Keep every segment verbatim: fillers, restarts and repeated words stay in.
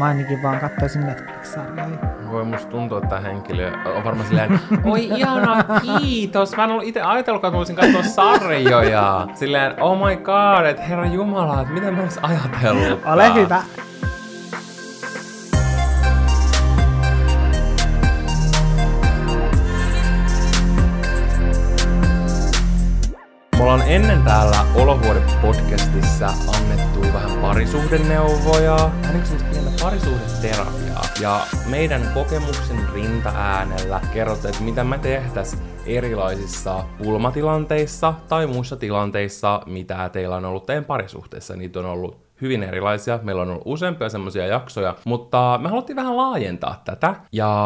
mä ainakin vaan katsoisin Netflix-sarjoja. Voi musta tuntuu, että tämä henkilö on varmaan silleen, oi ihanaa, kiitos. Mä en ollut itse ajatellut, että voisin katsoa sarjoja. Silleen, oh my god, että herra jumala, että mitä mä olis ajatellut. Ole hyvä. Mulla on ennen täällä Olohuone-podcastissa annettui vähän parisuhdeneuvoja, ainakin semmoista pientä parisuhdeterapiaa. Ja meidän kokemuksen rintaäänellä kerrotaan, että mitä me tehtäis erilaisissa pulmatilanteissa tai muissa tilanteissa, mitä teillä on ollut teidän parisuhteessa. Niitä on ollut hyvin erilaisia. Meillä on ollut useampia semmoisia jaksoja, mutta me haluttiin vähän laajentaa tätä ja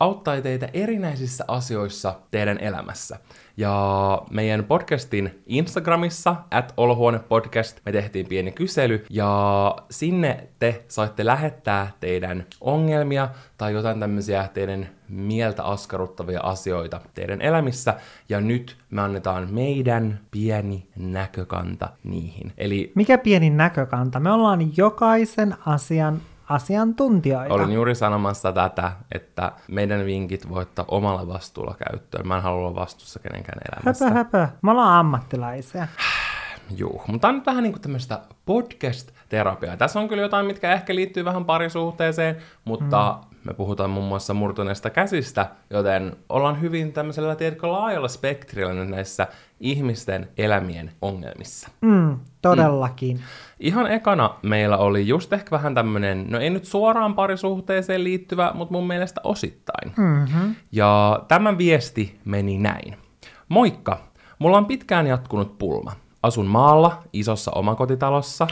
auttaa teitä erinäisissä asioissa teidän elämässä. Ja meidän podcastin Instagramissa, at Olohuone-podcast, me tehtiin pieni kysely, ja sinne te saitte lähettää teidän ongelmia tai jotain tämmöisiä teidän mieltä askarruttavia asioita teidän elämissä, ja nyt me annetaan meidän pieni näkökanta niihin. Eli mikä pieni näkökanta? Me ollaan jokaisen asian asiantuntijoita. Olin juuri sanomassa tätä, että meidän vinkit voi ottaa omalla vastuulla käyttöön. Mä en halua olla vastuussa kenenkään elämässä. Höpö, höpö. Me ollaan ammattilaisia. Juu, mutta on nyt vähän niin kuin tämmöistä podcast-terapiaa. Tässä on kyllä jotain, mitkä ehkä liittyy vähän parisuhteeseen, mutta mm. me puhutaan muun muassa murtuneista käsistä, joten ollaan hyvin tämmöisellä, tiedätkö, laajalla spektrillä nyt näissä ihmisten elämien ongelmissa. Mm, todellakin. Mm. Ihan ekana meillä oli just ehkä vähän tämmönen, no ei nyt suoraan parisuhteeseen liittyvä, mutta mun mielestä osittain. Mm-hmm. Ja tämä viesti meni näin. Moikka! Mulla on pitkään jatkunut pulma. Asun maalla, isossa omakotitalossa.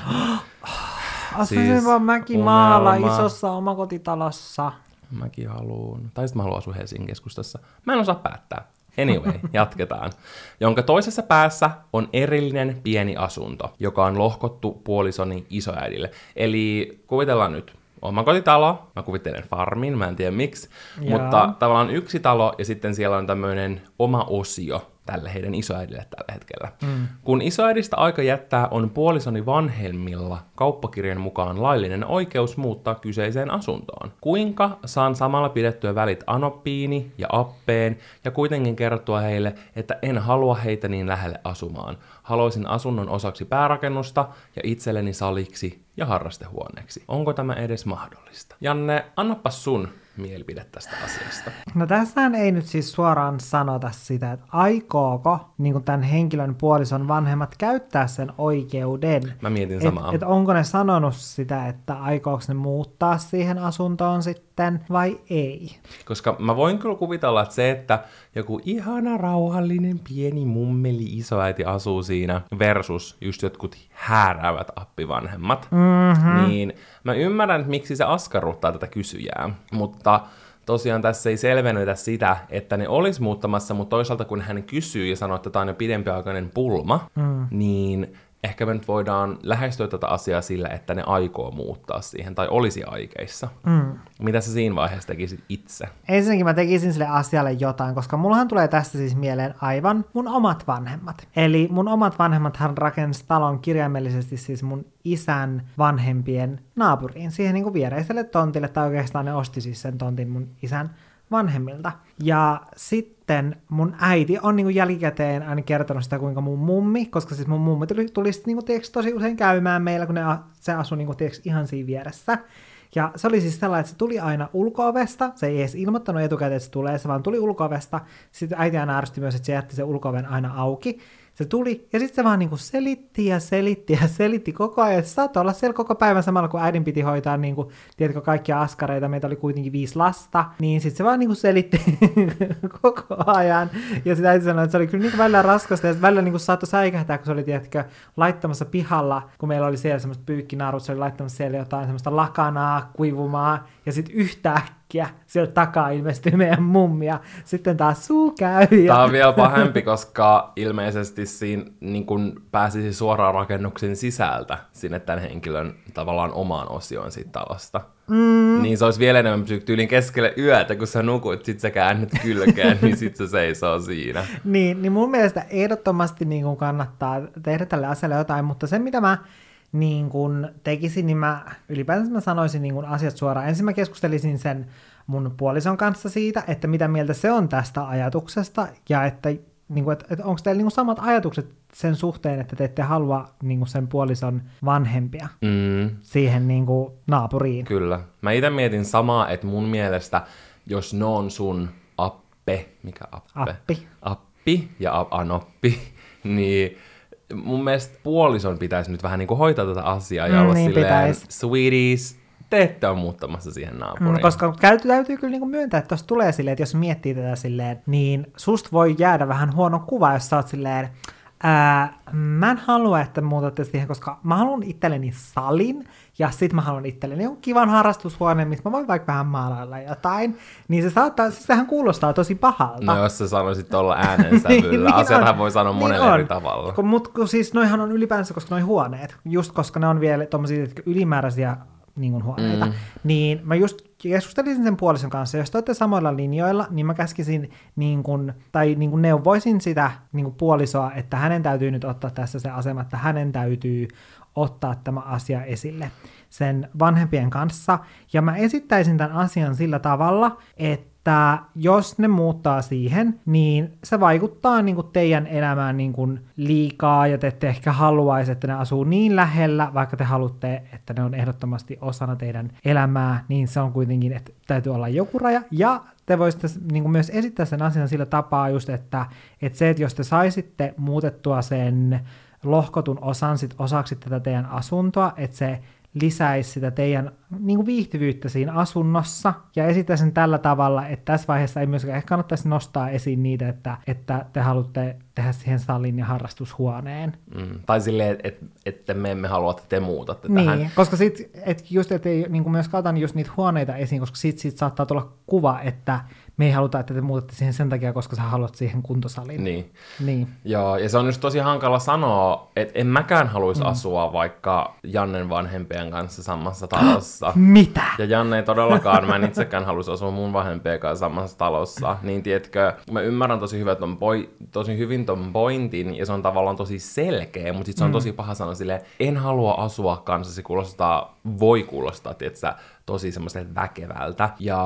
Asuisin siis vaan mäkin maalla, isossa omakotitalossa. Mäkin haluun. Tai sitten mä haluan asua Helsingin keskustassa. Mä en osaa päättää. Anyway, jatketaan. Jonka toisessa päässä on erillinen pieni asunto, joka on lohkottu puolisoni isoäidille. Eli kuvitellaan nyt. Omakotitalo, mä kuvittelen farmin, mä en tiedä miksi, Jaa. Mutta tavallaan yksi talo ja sitten siellä on tämmöinen oma osio tälle heidän isoäidille tällä hetkellä. Mm. Kun isoäidistä aika jättää, on puolisoni vanhemmilla kauppakirjan mukaan laillinen oikeus muuttaa kyseiseen asuntoon. Kuinka saan samalla pidettyä välit anoppiini ja appeen ja kuitenkin kertoa heille, että en halua heitä niin lähelle asumaan. Haluaisin asunnon osaksi päärakennusta ja itselleni saliksi ja harrastehuoneeksi. Onko tämä edes mahdollista? Janne, annapas sun mielipide tästä asiasta. No tässähän ei nyt siis suoraan sanota sitä, että aikooko niin tämän henkilön puolison vanhemmat käyttää sen oikeuden. Mä mietin samaa. Että et onko ne sanonut sitä, että aikooko ne muuttaa siihen asuntoon sitten vai ei. Koska mä voin kyllä kuvitella, että se, että joku ihana rauhallinen pieni mummeli isoäiti asuu siinä versus just jotkut hääräävät appivanhemmat, mm-hmm. niin mä ymmärrän, että miksi se askarruttaa tätä kysyjää, mutta tosiaan tässä ei selvennetä sitä, että ne olisi muuttamassa, mutta toisaalta kun hän kysyy ja sanoo, että tämä on jo pidempiaikainen pulma, mm. niin ehkä me nyt voidaan lähestyä tätä asiaa sillä, että ne aikoo muuttaa siihen, tai olisi aikeissa. Mm. Mitä sä siinä vaiheessa tekisit itse? Ensinnäkin mä tekisin sille asialle jotain, koska mullahan tulee tästä siis mieleen aivan mun omat vanhemmat. Eli mun omat vanhemmathan rakensi talon kirjaimellisesti siis mun isän vanhempien naapuriin, siihen niin kuin viereiselle tontille, tai oikeastaan ne osti siis sen tontin mun isän vanhemmilta. Ja sitten mun äiti on niinku jälkikäteen aina kertonut sitä, kuinka mun mummi, koska siis mun mummi tuli, tuli sit niinku tiiäks, tosi usein käymään meillä, kun ne, se asui niinku tiiäks, ihan siinä vieressä. Ja se oli siis sellainen, että se tuli aina ulko-ovesta, se ei edes ilmoittanut etukäteen, että se tulee, se vaan tuli ulko-ovesta. Sitten äiti aina arvosti myös, että se jätti se ulko-oven aina auki. Se tuli, ja sitten se vaan niinku selitti ja selitti ja selitti koko ajan, että saattoi olla siellä koko päivän samalla, kun äidin piti hoitaa, niinku, tiedätkö, kaikkia askareita, meitä oli kuitenkin viisi lasta, niin sitten se vaan niinku selitti koko ajan, ja sitten äiti sanoi, että se oli kyllä niinku välillä raskasta, ja välillä niinku saattoi säikähtää, kun se oli, tiedätkö, laittamassa pihalla, kun meillä oli siellä semmoista pyykkinarut, se oli laittamassa siellä jotain semmoista lakanaa, kuivumaa, ja sitten yhtäkkiä ja sieltä takaa ilmestyy meidän mummia. Sitten taas suu käy. Ja tämä on vielä pahempi, koska ilmeisesti siinä niin kun pääsisi suoraan rakennuksen sisältä sinne tämän henkilön tavallaan omaan osioon siitä talosta. Mm. Niin se olisi vielä enemmän tyylin keskelle yötä, kun sä nukut, sit sä käännyt kylkeen, niin sit se seisoo siinä. Niin, niin mun mielestä ehdottomasti niin kun kannattaa tehdä tälle asialle jotain, mutta se mitä mä niin kun tekisin, niin mä ylipäätänsä mä sanoisin niin kun asiat suoraan. Ensin mä keskustelisin sen mun puolison kanssa siitä, että mitä mieltä se on tästä ajatuksesta, ja että, niin kun, että, että onko teillä niin kun samat ajatukset sen suhteen, että te ette halua niin kun sen puolison vanhempia mm. siihen niin kun naapuriin. Kyllä. Mä itse mietin samaa, että mun mielestä, jos ne on sun appe, mikä appe? Appi. Appi ja anoppi, niin mun mielestä puolison pitäisi nyt vähän niin kuin hoitaa tätä asiaa ja mm, olla niin silleen, pitäis. Sweeties, te ette ole muuttamassa siihen naapuriin. Mm, koska täytyy, täytyy kyllä niin kuin myöntää, että tuossa tulee silleen, että jos miettii tätä silleen, niin susta voi jäädä vähän huono kuva, jos sä oot silleen, ää, mä en halua, että muutatte siihen, koska mä haluan itselleni salin, ja sit mä haluan itselleni jonkun kivan harrastushuoneen, missä mä voin vaikka vähän maalailla jotain, niin se saattaa, siis sehän kuulostaa tosi pahalta. No jos sä sanoisit tuolla äänensävyllä, niin asiathan on, voi sanoa niin monella eri tavalla. Kun, mut kun siis noihan on ylipäänsä, koska noi huoneet, just koska ne on vielä tommosia ylimääräisiä niin kuin huoneita, mm. niin mä just keskustelisin sen puolison kanssa, jos te olette samoilla linjoilla, niin mä käskisin niin kuin, tai niin kuin neuvoisin sitä niin kuin puolisoa, että hänen täytyy nyt ottaa tässä se asema, että hänen täytyy ottaa tämä asia esille sen vanhempien kanssa. Ja mä esittäisin tämän asian sillä tavalla, että jos ne muuttaa siihen, niin se vaikuttaa niin kuin teidän elämään niin kuin liikaa, ja te ette ehkä haluaisi, että ne asuu niin lähellä, vaikka te haluatte, että ne on ehdottomasti osana teidän elämää, niin se on kuitenkin, että täytyy olla joku raja. Ja te voisitte niin kuin myös esittää sen asian sillä tapaa just, että, että se, että jos te saisitte muutettua sen lohkotun osan sit osaksi tätä teidän asuntoa, että se lisäisi sitä teidän niin kuin viihtyvyyttä siinä asunnossa, ja esittäisin tällä tavalla, että tässä vaiheessa ei myöskään ehkä kannattaisi nostaa esiin niitä, että, että te haluatte tehdä siihen salin ja harrastushuoneen. Mm, tai silleen, että et me emme halua, että te muutatte niin, tähän. Koska sitten, että just, että ei niin myös kataan just niitä huoneita esiin, koska sitten sit saattaa tulla kuva, että me ei haluta, että te muutatte siihen sen takia, koska sä haluat siihen kuntosalin. Niin. niin. Joo, ja se on just tosi hankala sanoa, että en mäkään haluaisi mm. asua vaikka Jannen vanhempien kanssa samassa talossa. Mitä? Ja Janne ei todellakaan, mä en itsekään haluaisi asua mun vanhempien kanssa samassa talossa. Niin tiedätkö, mä ymmärrän tosi, hyvä ton poi, tosi hyvin ton pointin, ja se on tavallaan tosi selkeä, mutta sit se on mm. tosi paha sanoa silleen, en halua asua kanssa, se kuulostaa, voi kuulostaa, tietsä, tosi semmoiselta väkevältä. Ja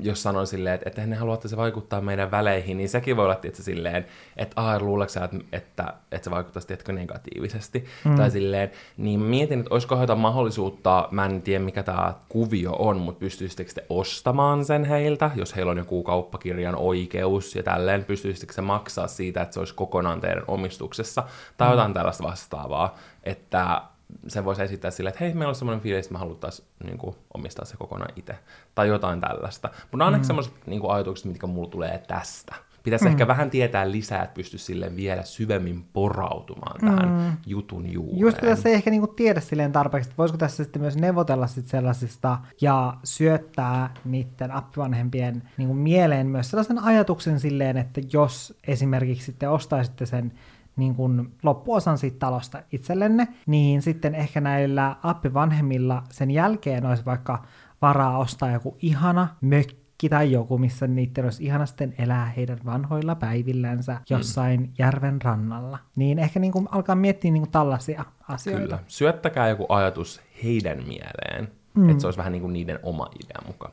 jos sanon silleen, että eihän ne halua, että se vaikuttaa meidän väleihin, niin sekin voi olla tietysti silleen, että aah, luuleeko sä, että, että, että se vaikuttaisi tietkö negatiivisesti. Mm. Tai silleen, niin mietin, että olisiko jotain mahdollisuutta, mä en tiedä mikä tää kuvio on, mutta pystyisittekö te ostamaan sen heiltä, jos heillä on joku kauppakirjan oikeus ja tälleen, pystyisittekö se maksaa siitä, että se olisi kokonaan teidän omistuksessa, tai jotain mm. tällaista vastaavaa, että sen voisi esittää sillä, että hei, meillä on semmoinen fiilis, että me haluttaisiin niin kuin omistaa se kokonaan itse. Tai jotain tällaista. Mutta nämä on mm. ehkä semmoiset niin kuin ajatukset, mitkä mulla tulee tästä. Pitäisi mm. ehkä vähän tietää lisää, että pystyisi silleen vielä syvemmin porautumaan tähän mm. jutun juureen. Just pitäisi ehkä niin kuin tiedä silleen tarpeeksi, että voisiko tässä sitten myös neuvotella sit sellaisista ja syöttää niiden appivanhempien niin kuin mieleen myös sellaisen ajatuksen silleen, että jos esimerkiksi sitten ostaisitte sen niin kun loppuosan siitä talosta itsellenne, niin sitten ehkä näillä appivanhemmilla sen jälkeen olisi vaikka varaa ostaa joku ihana mökki tai joku, missä niiden olisi ihana sitten elää heidän vanhoilla päivillänsä jossain mm. järven rannalla. Niin ehkä niin kun alkaa miettiä niin kun tällaisia asioita. Kyllä. Syöttäkää joku ajatus heidän mieleen, mm. että se olisi vähän niin kuin niiden oma idea mukaan.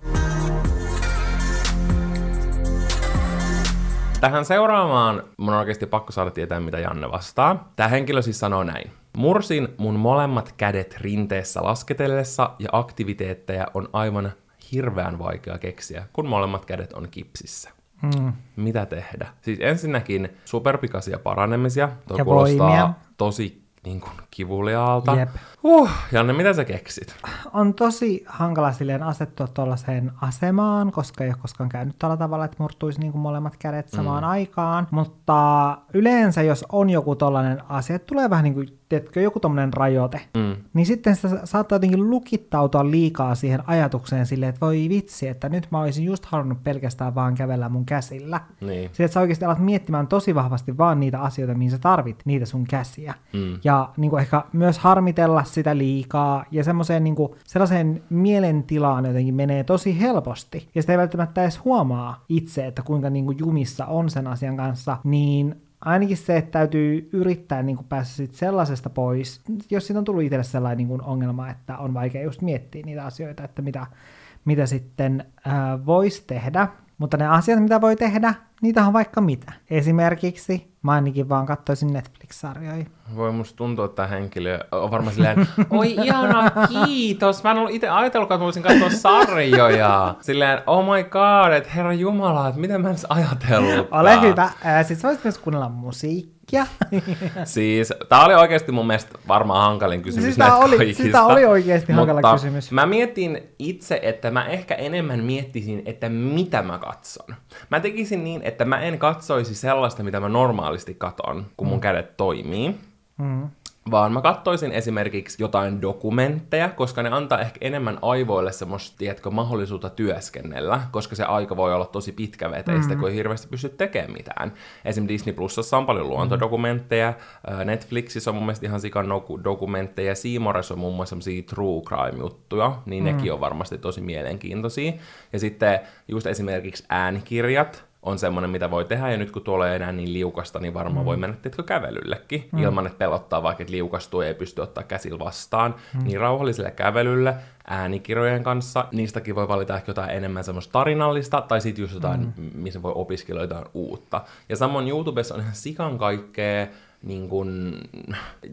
Tähän seuraavaan mun on oikeasti pakko saada tietää, mitä Janne vastaa. Tää henkilö siis sanoo näin. Mursin mun molemmat kädet rinteessä lasketellessa ja aktiviteetteja on aivan hirveän vaikea keksiä, kun molemmat kädet on kipsissä. Mm. Mitä tehdä? Siis ensinnäkin superpikaisia paranemisia. Tuo ja kuulostaa voimia. Tosi niin kuin kivuliaalta. Jep. Huh, Janne, mitä sä keksit? On tosi hankala silleen asettua tuollaiseen asemaan, koska ei ole koskaan käynyt tällä tavalla, että murtuisi niin kuin molemmat kädet samaan mm. aikaan. Mutta yleensä, jos on joku tollainen asia, että tulee vähän niin kuin, tiedätkö, joku tommoinen rajoite, mm. niin sitten sitä saattaa jotenkin lukittautua liikaa siihen ajatukseen silleen, että voi vitsi, että nyt mä olisin just halunnut pelkästään vaan kävellä mun käsillä. Niin. Sitten että sä oikeasti alat miettimään tosi vahvasti vaan niitä asioita, mihin sä tarvit niitä sun käsiä. Mm. Ja niin kuin ehkä myös harmitella sitä liikaa, ja semmoiseen niin kuin, sellaiseen mielentilaan jotenkin menee tosi helposti, ja sitä ei välttämättä edes huomaa itse, että kuinka niin kuin jumissa on sen asian kanssa, niin ainakin se, että täytyy yrittää niin kuin päästä sit sellaisesta pois, jos siitä on tullut itselle sellainen niin kuin ongelma, että on vaikea just miettiä niitä asioita, että mitä, mitä sitten äh, voisi tehdä. Mutta ne asiat, mitä voi tehdä, niitä on vaikka mitä. Esimerkiksi mä ainakin vaan katsoisin Netflix-sarjoja. Voi musta tuntua, että henkilö on varmaan silleen, oi ihanaa, kiitos. Mä en ollut itse ajatellut, että voisin katsoa sarjoja. Silleen, oh my god, että herra jumala, että miten mä en ajatellut. Ole hyvä. Siis voisit myös kuunnella musiikkia. Siis tää oli oikeesti mun mielestä varmaan hankalin kysymys siis näistä oli, kaikista. Siis tää oli oikeesti hankala Mutta kysymys. Mä mietin itse, että mä ehkä enemmän miettisin, että mitä mä katson. Mä tekisin niin, että mä en katsoisi sellaista, mitä mä normaalisti katon, kun mun mm. kädet toimii. Mm. Vaan mä katsoisin esimerkiksi jotain dokumentteja, koska ne antaa ehkä enemmän aivoille semmoista, tiedätkö, mahdollisuutta työskennellä, koska se aika voi olla tosi pitkäveteistä, mm. kun ei hirveästi pysty tekemään mitään. Esimerkiksi Disney Plusassa on paljon luontodokumentteja, Netflixissä on mun mielestä ihan sikan dokumentteja, C Moressa on muun muassa semmosia true crime-juttuja, niin mm. nekin on varmasti tosi mielenkiintoisia. Ja sitten just esimerkiksi äänikirjat on semmoinen, mitä voi tehdä, ja nyt kun tuolla ei enää niin liukasta, niin varmaan mm. voi mennä tietkö kävelyllekin, mm. ilman, että pelottaa vaikka, että liukastuu ja ei pysty ottaa käsillä vastaan, mm. niin rauhalliselle kävelylle, äänikirjojen kanssa, niistäkin voi valita ehkä jotain enemmän semmoista tarinallista, tai sitten just jotain, mm. missä voi opiskella jotain uutta. Ja samoin YouTubessa on ihan sikan kaikkea, niin kun,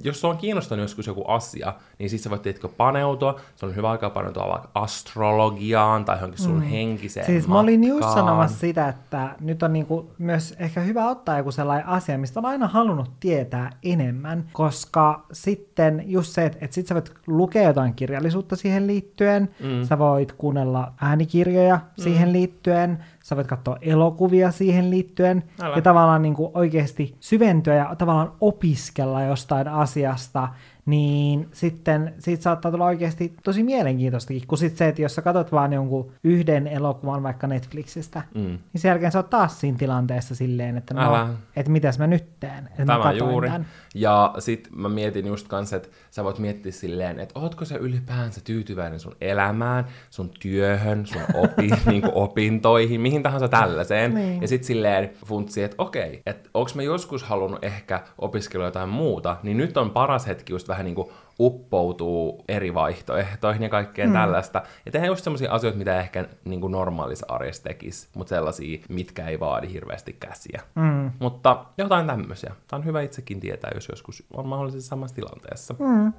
jos se on kiinnostanut joskus joku asia, niin siis sä voit teetkö paneutua, se on hyvä aikaa paneutua vaikka astrologiaan tai johonkin sun mm. henkiseen siis matkaan. Siis mä olin just sanomassa sitä, että nyt on niinku myös ehkä hyvä ottaa joku sellainen asia, mistä on aina halunnut tietää enemmän, koska sitten just se, että et sit sä voit lukea jotain kirjallisuutta siihen liittyen, mm. sä voit kuunnella äänikirjoja mm. siihen liittyen, sä voit katsoa elokuvia siihen liittyen, Älä. ja tavallaan niinku oikeesti syventyä ja tavallaan opiskella jostain asiasta, niin sitten siitä saattaa tulla oikeasti tosi mielenkiintoistakin, kun sitten se, että jos sä katsot vaan jonkun yhden elokuvan vaikka Netflixistä, mm. niin sen jälkeen sä oot taas siinä tilanteessa silleen, että no, et mitäs mä nyt teen, että mä katoin juuri. Tämän. Ja sit mä mietin just kanssa, että sä voit miettiä silleen, että ootko sä ylipäänsä tyytyväinen sun elämään, sun työhön, sun opi, niin kuin opintoihin, mihin tahansa tällaiseen, niin. Ja sit silleen funtsi, että okei, että onks mä joskus halunnut ehkä opiskella jotain muuta, niin nyt on paras hetki just vähän vähän niin kuin uppoutuu eri vaihtoehtoihin ja kaikkeen mm. tällaista. Ja tehdään just semmoisia asioita, mitä ehkä niin kuin normaalissa arjessa tekisi, mutta sellaisia, mitkä ei vaadi hirveästi käsiä. Mm. Mutta jotain tämmöisiä. Tämä on hyvä itsekin tietää, jos joskus on mahdollisesti samassa tilanteessa. Mm.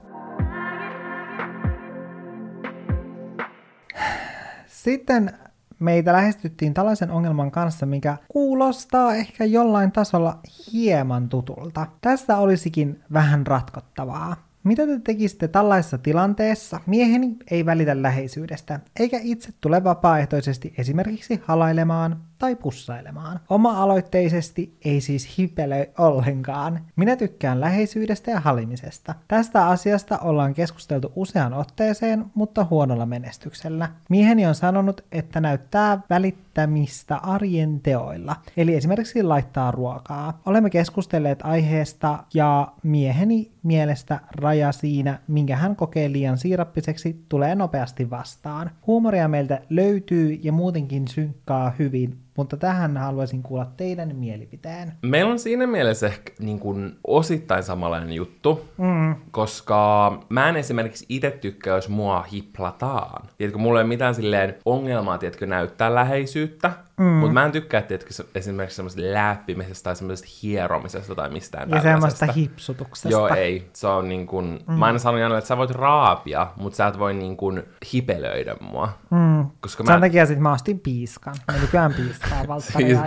Sitten meitä lähestyttiin tällaisen ongelman kanssa, mikä kuulostaa ehkä jollain tasolla hieman tutulta. Tässä olisikin vähän ratkottavaa. Mitä te tekisitte tällaisessa tilanteessa? Mieheni ei välitä läheisyydestä, eikä itse tule vapaaehtoisesti esimerkiksi halailemaan tai pussailemaan. Oma-aloitteisesti ei siis hipelöi ollenkaan. Minä tykkään läheisyydestä ja halimisesta. Tästä asiasta ollaan keskusteltu useaan otteeseen, mutta huonolla menestyksellä. Mieheni on sanonut, että näyttää välittämistä arjen teoilla, eli esimerkiksi laittaa ruokaa. Olemme keskustelleet aiheesta ja mieheni mielestä raja siinä, minkä hän kokee liian siirappiseksi, tulee nopeasti vastaan. Huumoria meiltä löytyy ja muutenkin synkkaa hyvin, mutta tähän haluaisin kuulla teidän mielipiteen. Meillä on siinä mielessä ehkä niin kuin osittain samanlainen juttu, mm. koska mä en esimerkiksi itse tykkää, jos mua hiplataan. Tiedätkö, mulla ei ole mitään silleen ongelmaa, tiedätkö, näyttää läheisyyttä, mm. mutta mä en tykkää, tiedätkö, esimerkiksi semmoisesta läppimisestä tai semmoisesta hieromisesta tai mistään tällaisesta. Ja semmoista hipsutuksesta. Joo, ei. Se on niin kuin, mm. mä aina sanon Janelle, että sä voit raapia, mutta sä et voi niin kuin hipelöidä mua. Mm. Koska mä... Sen takia sit mä ostin piiskan. Mä nykyään piiskan. Siis,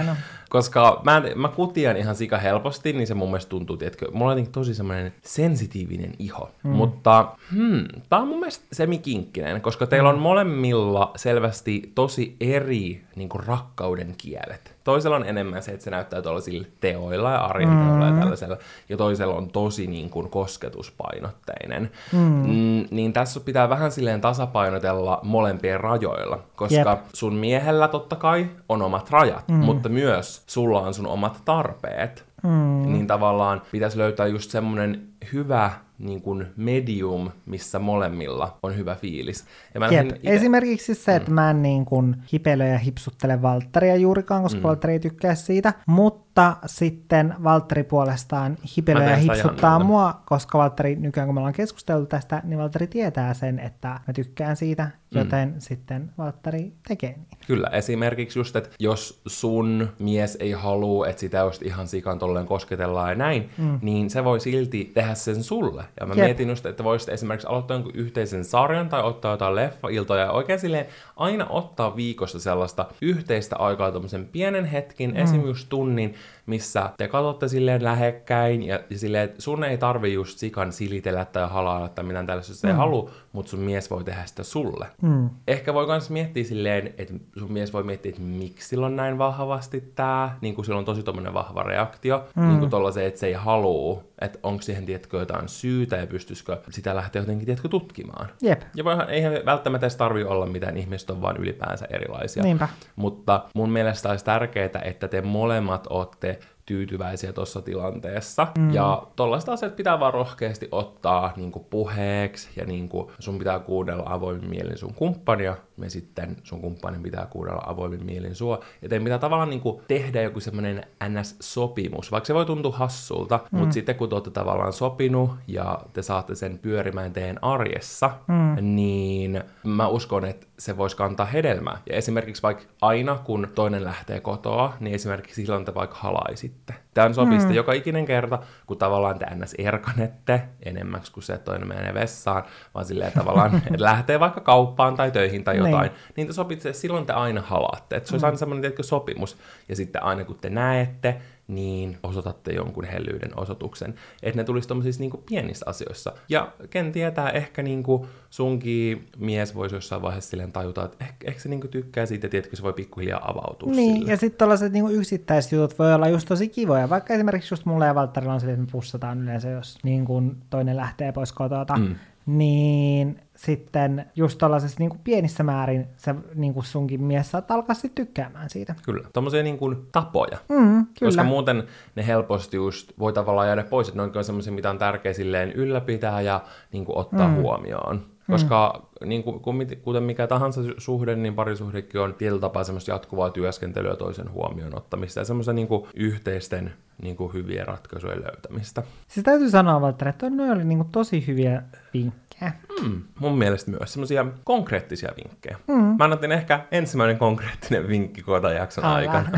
koska mä, mä kutian ihan sika helposti, niin se mun mielestä tuntuu, tiedätkö, mulla on jotenkin tosi semmoinen sensitiivinen iho. Mm. Mutta hmm, tää on mun mielestä semikinkkinen, koska teillä on molemmilla selvästi tosi eri niin kuin rakkauden kielet. Toisella on enemmän se, että se näyttää tuollaisilla teoilla ja arjen teoilla mm. ja tällaisella, ja toisella on tosi niin kuin kosketuspainotteinen. Mm. Mm, niin tässä pitää vähän silleen tasapainotella molempien rajoilla, koska yep. sun miehellä totta kai on omat rajat, mm. mutta myös sulla on sun omat tarpeet. Mm. Niin tavallaan pitäisi löytää just semmoinen hyvä niin kuin medium, missä molemmilla on hyvä fiilis. Ja mä ite... Esimerkiksi se, että mm. mä en niin kuin hipele ja hipsuttele Valtteria juurikaan, koska mm. Valtteri ei tykkää siitä, mutta sitten Valtteri puolestaan hipele ja hipsuttaa mua, koska Valtteri, nykyään kun me ollaan keskustellut tästä, niin Valtteri tietää sen, että mä tykkään siitä, joten mm. sitten Valtteri tekee niin. Kyllä, esimerkiksi just, että jos sun mies ei halua, että sitä just ihan sikan tolleen kosketellaan ja näin, mm. niin se voi silti tehdä sen sulle. Ja mä Jep. mietin just, että voisit esimerkiksi aloittaa jonkun yhteisen sarjan tai ottaa jotain leffailtoja ja oikein silleen aina ottaa viikosta sellaista yhteistä aikaa tommosen pienen hetkin, mm. esimerkiksi tunnin, missä te katsotte silleen lähekkäin ja, ja silleen, että sun ei tarvi just sikan silitellä tai halailla tai mitään tällaista, jos mm. ei halua, mutta sun mies voi tehdä sitä sulle. Mm. Ehkä voi myös miettiä silleen, että sun mies voi miettiä, että miksi sillä on näin vahvasti tää, niin kun sillä on tosi tommonen vahva reaktio, mm. niin kun tollasen, että se ei halua, että onko siihen, tietkö, jotain syytä ja pystyisikö sitä lähteä jotenkin, tietkö, tutkimaan. Jep. Ja voihan, eihän välttämättä edes tarvitse olla mitään, ihmiset on vaan ylipäänsä erilaisia. Niinpä. Mutta mun mielestä olisi tärkeää, että te molemmat ootte tyytyväisiä tuossa tilanteessa. Mm. Ja tollaista asiat pitää vaan rohkeasti ottaa niin kuin puheeksi, ja niin kuin sun pitää kuunnella avoimin mielin sun kumppania, me sitten sun kumppanin pitää kuunnella avoimin mielin sua. Ja teidän pitää tavallaan niin kuin tehdä joku semmoinen N S-sopimus, vaikka se voi tuntua hassulta, mm. mutta sitten kun te olette tavallaan sopinut ja te saatte sen pyörimään teidän arjessa, mm. niin mä uskon, että se voisi kantaa hedelmää. Ja esimerkiksi vaikka aina, kun toinen lähtee kotoa, niin esimerkiksi silloin te vaikka halaisitte. Tämä on sopista mm. joka ikinen kerta, kun tavallaan te ns. Erkanette enemmäksi kuin se, että toinen menee vessaan, vaan silleen tavallaan, että lähtee vaikka kauppaan tai töihin tai jotain, niin, niin te sopitte, silloin te aina halaatte. Että se olisi mm. aina semmoinen, tiedätkö, sopimus. Ja sitten aina, kun te näette, niin osoitatte jonkun hellyyden osoituksen. Että ne tulisi tommosissa niinku pienissä asioissa. Ja ken tietää, ehkä niinku sunkin mies voisi jossain vaiheessa silleen tajuta, että ehkä, ehkä se niinku tykkää siitä, tiedätkö, se voi pikkuhiljaa avautua niin, sille. Ja sitten tollaiset niinku yksittäisjutut voi olla just tosi kivoja. Vaikka esimerkiksi just mulle ja Valtterilla on silleen, että me pussataan yleensä, jos niin kun toinen lähtee pois kotota. Mm. Niin sitten just tällaisessa niin kuin pienissä määrin se niin kuin sunkin mies saat alkaa sitten tykkäämään siitä. Kyllä, tommosia niin kuin tapoja, mm, kyllä. Koska muuten ne helposti just voi tavallaan jäädä pois, että ne on semmoisia, mitä on tärkeä silleen ylläpitää ja niin kuin ottaa mm. huomioon. Koska niin kuin, kuten mikä tahansa suhde, niin parisuhdekin on tietyllä tapaa semmoista jatkuvaa työskentelyä, toisen huomioon ottamista ja semmoista niin kuin yhteisten niin kuin hyvien ratkaisujen löytämistä. Siis täytyy sanoa, Valtteri, että ne oli niin kuin tosi hyviä vinkkejä. Mm, mun mielestä myös semmoisia konkreettisia vinkkejä. Mm. Mä annatin ehkä ensimmäinen konkreettinen vinkki kootaan jakson Älä. aikana.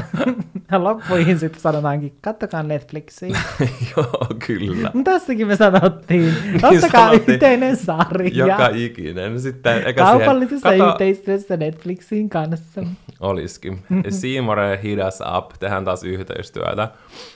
Loppuihin sitten sanotaankin, kattokaa Netflixiä. Joo, kyllä. Tässäkin me sanottiin, ottakaa niin yhteinen sarja. Joka ikinen. Sitten, kaupallisessa kato... yhteistyössä Netflixin kanssa. Olisikin. Siimore, hidas up, tehdään taas yhteistyötä.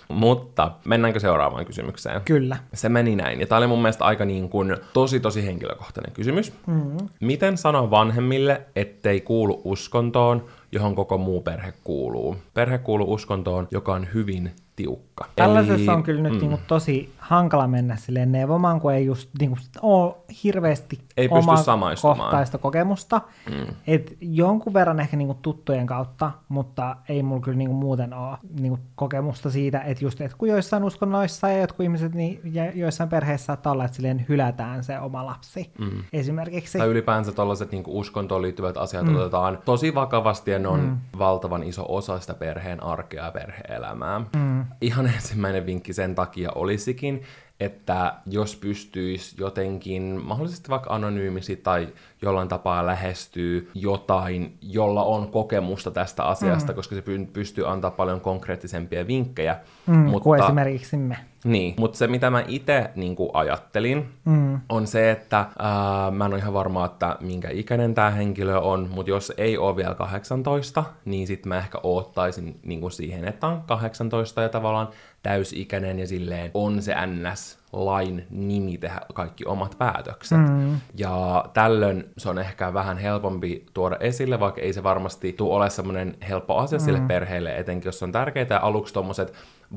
Mutta mennäänkö seuraavaan kysymykseen? Kyllä. Se meni näin. Ja tämä oli mun mielestä aika niin kuin tosi tosi henkilökohtainen kysymys. Mm. Miten sano vanhemmille, ettei kuulu uskontoon, johon koko muu perhe kuuluu? Perhe kuuluu uskontoon, joka on hyvin tiukka. Tällaisessa Eli... on kyllä nyt mm. niinku tosi hankala mennä silleen neuvomaan, kun ei just niinku ole hirveästi ei omakohtaista kokemusta. Mm. Et jonkun verran ehkä niinku tuttujen kautta, mutta ei mulla kyllä niinku muuten ole niinku kokemusta siitä, että just et kun joissain uskonnoissa ja jotkut ihmiset niin, ja joissain perheissä saattaa olla, että silleen hylätään se oma lapsi mm. esimerkiksi. Tai ylipäänsä tällaiset niinku uskontoon liittyvät asiat mm. otetaan tosi vakavasti ja ne on mm. valtavan iso osa sitä perheen arkea ja perhe-elämää. Mm. Ihan ensimmäinen vinkki sen takia olisikin, että jos pystyisi jotenkin mahdollisesti vaikka anonyymisi tai jollain tapaa lähestyä jotain, jolla on kokemusta tästä asiasta, mm. koska se pystyy antaa paljon konkreettisempia vinkkejä. Mm, kuin esimerkiksi me. Niin, mutta se mitä mä itse niin kuin ajattelin, mm. on se, että ää, mä en ole ihan varma, että minkä ikäinen tää henkilö on, mutta jos ei ole vielä kahdeksantoista, niin sit mä ehkä oottaisin niin kuin siihen, että on kahdeksantoista ja tavallaan täysikäinen ja silleen on se ns. Lain nimi tehdä kaikki omat päätökset. Mm. Ja tällöin se on ehkä vähän helpompi tuoda esille, vaikka ei se varmasti tule ole semmoinen helppo asia mm. sille perheelle, etenkin jos on tärkeää ja aluksi tommoset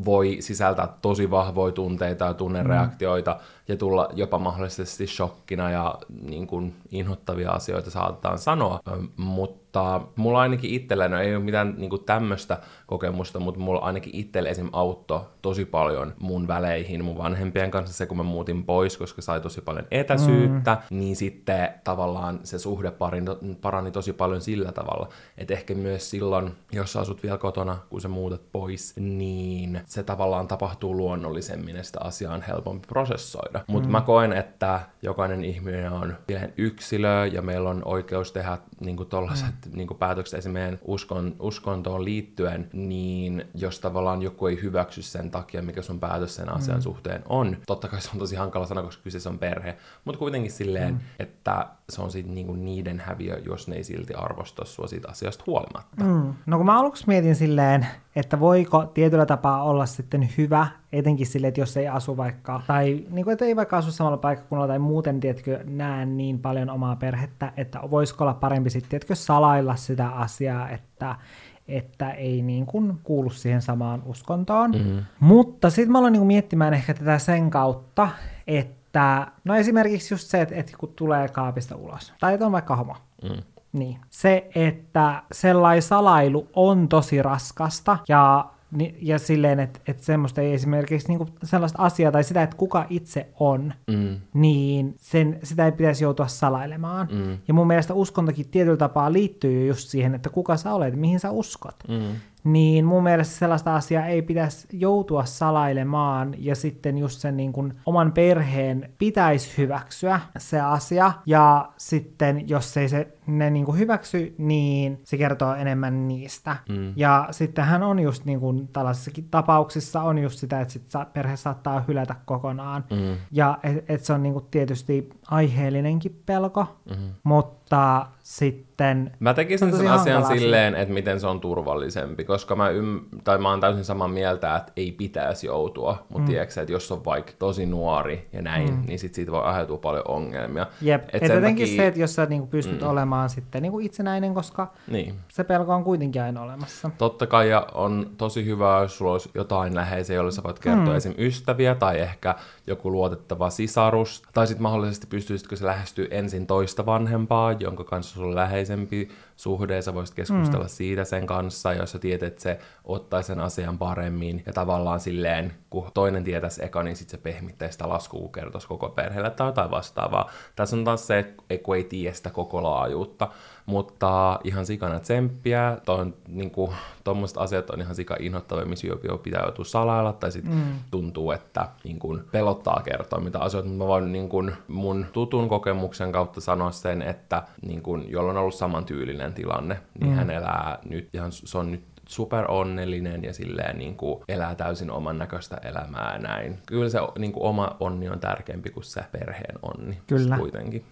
voi sisältää tosi vahvoja tunteita ja tunnereaktioita mm. ja tulla jopa mahdollisesti shokkina ja niin kuin inhottavia asioita saattaa sanoa, mutta Mutta mulla ainakin itsellä, no ei ole mitään niinku tämmöistä kokemusta, mutta mulla ainakin itsellä esim. Auttoi tosi paljon mun väleihin mun vanhempien kanssa kanssa se, kun mä muutin pois, koska sai tosi paljon etäisyyttä, mm. niin sitten tavallaan se suhde parani tosi paljon sillä tavalla, että ehkä myös silloin, jos sä asut vielä kotona, kun sä muutat pois, niin se tavallaan tapahtuu luonnollisemmin ja sitä asiaa on helpompi prosessoida. Mutta mm. mä koen, että jokainen ihminen on vielä yksilö ja meillä on oikeus tehdä niinku tollaiset mm. niinku päätökset esimerkiksi meidän uskon, uskontoon liittyen, niin jos tavallaan joku ei hyväksy sen takia, mikä sun päätös sen asian mm. suhteen on. Totta kai se on tosi hankala sana, koska kyseessä on perhe, mutta kuitenkin silleen, mm. että se on siitä niinku niiden häviö, jos ne ei silti arvosta sua siitä asiasta huolimatta. Mm. No kun mä aluksi mietin silleen, että voiko tietyllä tapaa olla sitten hyvä, etenkin silleen, että jos ei asu vaikka, tai niin kuin, että ei vaikka asu samalla paikkakunnalla tai muuten, tiedätkö, näe niin paljon omaa perhettä, että voisiko olla parempi sitten, tiedätkö, salailla sitä asiaa, että että ei niin kuin kuulu siihen samaan uskontoon. Mm-hmm. Mutta sitten mä aloin niin kuin miettimään ehkä tätä sen kautta, että no esimerkiksi just se, että, että kun tulee kaapista ulos, tai että on vaikka homo, mm. niin se, että sellainen salailu on tosi raskasta ja ja silleen, että, että semmoista ei esimerkiksi niinku sellaista asiaa tai sitä, että kuka itse on, mm. niin sen, sitä ei pitäisi joutua salailemaan. Mm. Ja mun mielestä uskontokin tietyllä tapaa liittyy just siihen, että kuka sä olet, mihin sä uskot. Mm. Niin mun mielestä sellaista asiaa ei pitäisi joutua salailemaan ja sitten just sen niin kuin oman perheen pitäisi hyväksyä se asia. Ja sitten jos ei se ne niin kuin hyväksy, niin se kertoo enemmän niistä. Mm. Ja sittenhän on just niin kuin tällaisissakin tapauksissa on just sitä, että sit perhe saattaa hylätä kokonaan. Mm. Ja että et se on niin kuin tietysti aiheellinenkin pelko, mm. mutta sitten mä tekisin sen asian silleen, että miten se on turvallisempi, koska mä, ymm, tai mä oon täysin samaa mieltä, että ei pitäisi joutua, mutta mm. tiedätkö, että jos on vaikka tosi nuori ja näin, mm. niin sit siitä voi aiheutua paljon ongelmia. Jep, et et jotenkin takia se, että jos sä niinku pystyt mm. olemaan sitten niinku itsenäinen, koska niin se pelko on kuitenkin aina olemassa. Totta kai, ja on tosi hyvä, jos sulla olisi jotain läheisiä, jolle sä voit kertoa mm. esim. Ystäviä tai ehkä joku luotettava sisarus, tai sit mahdollisesti pystyisitkö se lähestyä ensin toista vanhempaa, jonka kanssa sulla on läheisempi suhde, ja sä voisit keskustella mm. siitä sen kanssa, jos sä tiedät, että se ottaa sen asian paremmin, ja tavallaan silleen, kun toinen tietäisi eka, niin sit se pehmittäisi sitä laskua, kun kertoisi koko perheelle tai jotain vastaavaa. Tässä on taas se, kun ei tiedä sitä koko laajuutta, mutta ihan sikana tsemppiä, niinku, tommoset asiat on ihan sika inhottavia, missä pitää joutua salailla, tai sit mm. tuntuu, että niin kun, pelottaa kertoa mitä asioita, mutta mä voin niin kun, mun tutun kokemuksen kautta sanoa sen, että niin kun, jolla on ollut samantyylinen tilanne, niin mm. hän elää nyt, ihan, se on nyt super onnellinen ja silleen niin kuin elää täysin oman näköistä elämää näin. Kyllä se niin kuin oma onni on tärkeämpi kuin se perheen onni. Kyllä. Kuitenkin.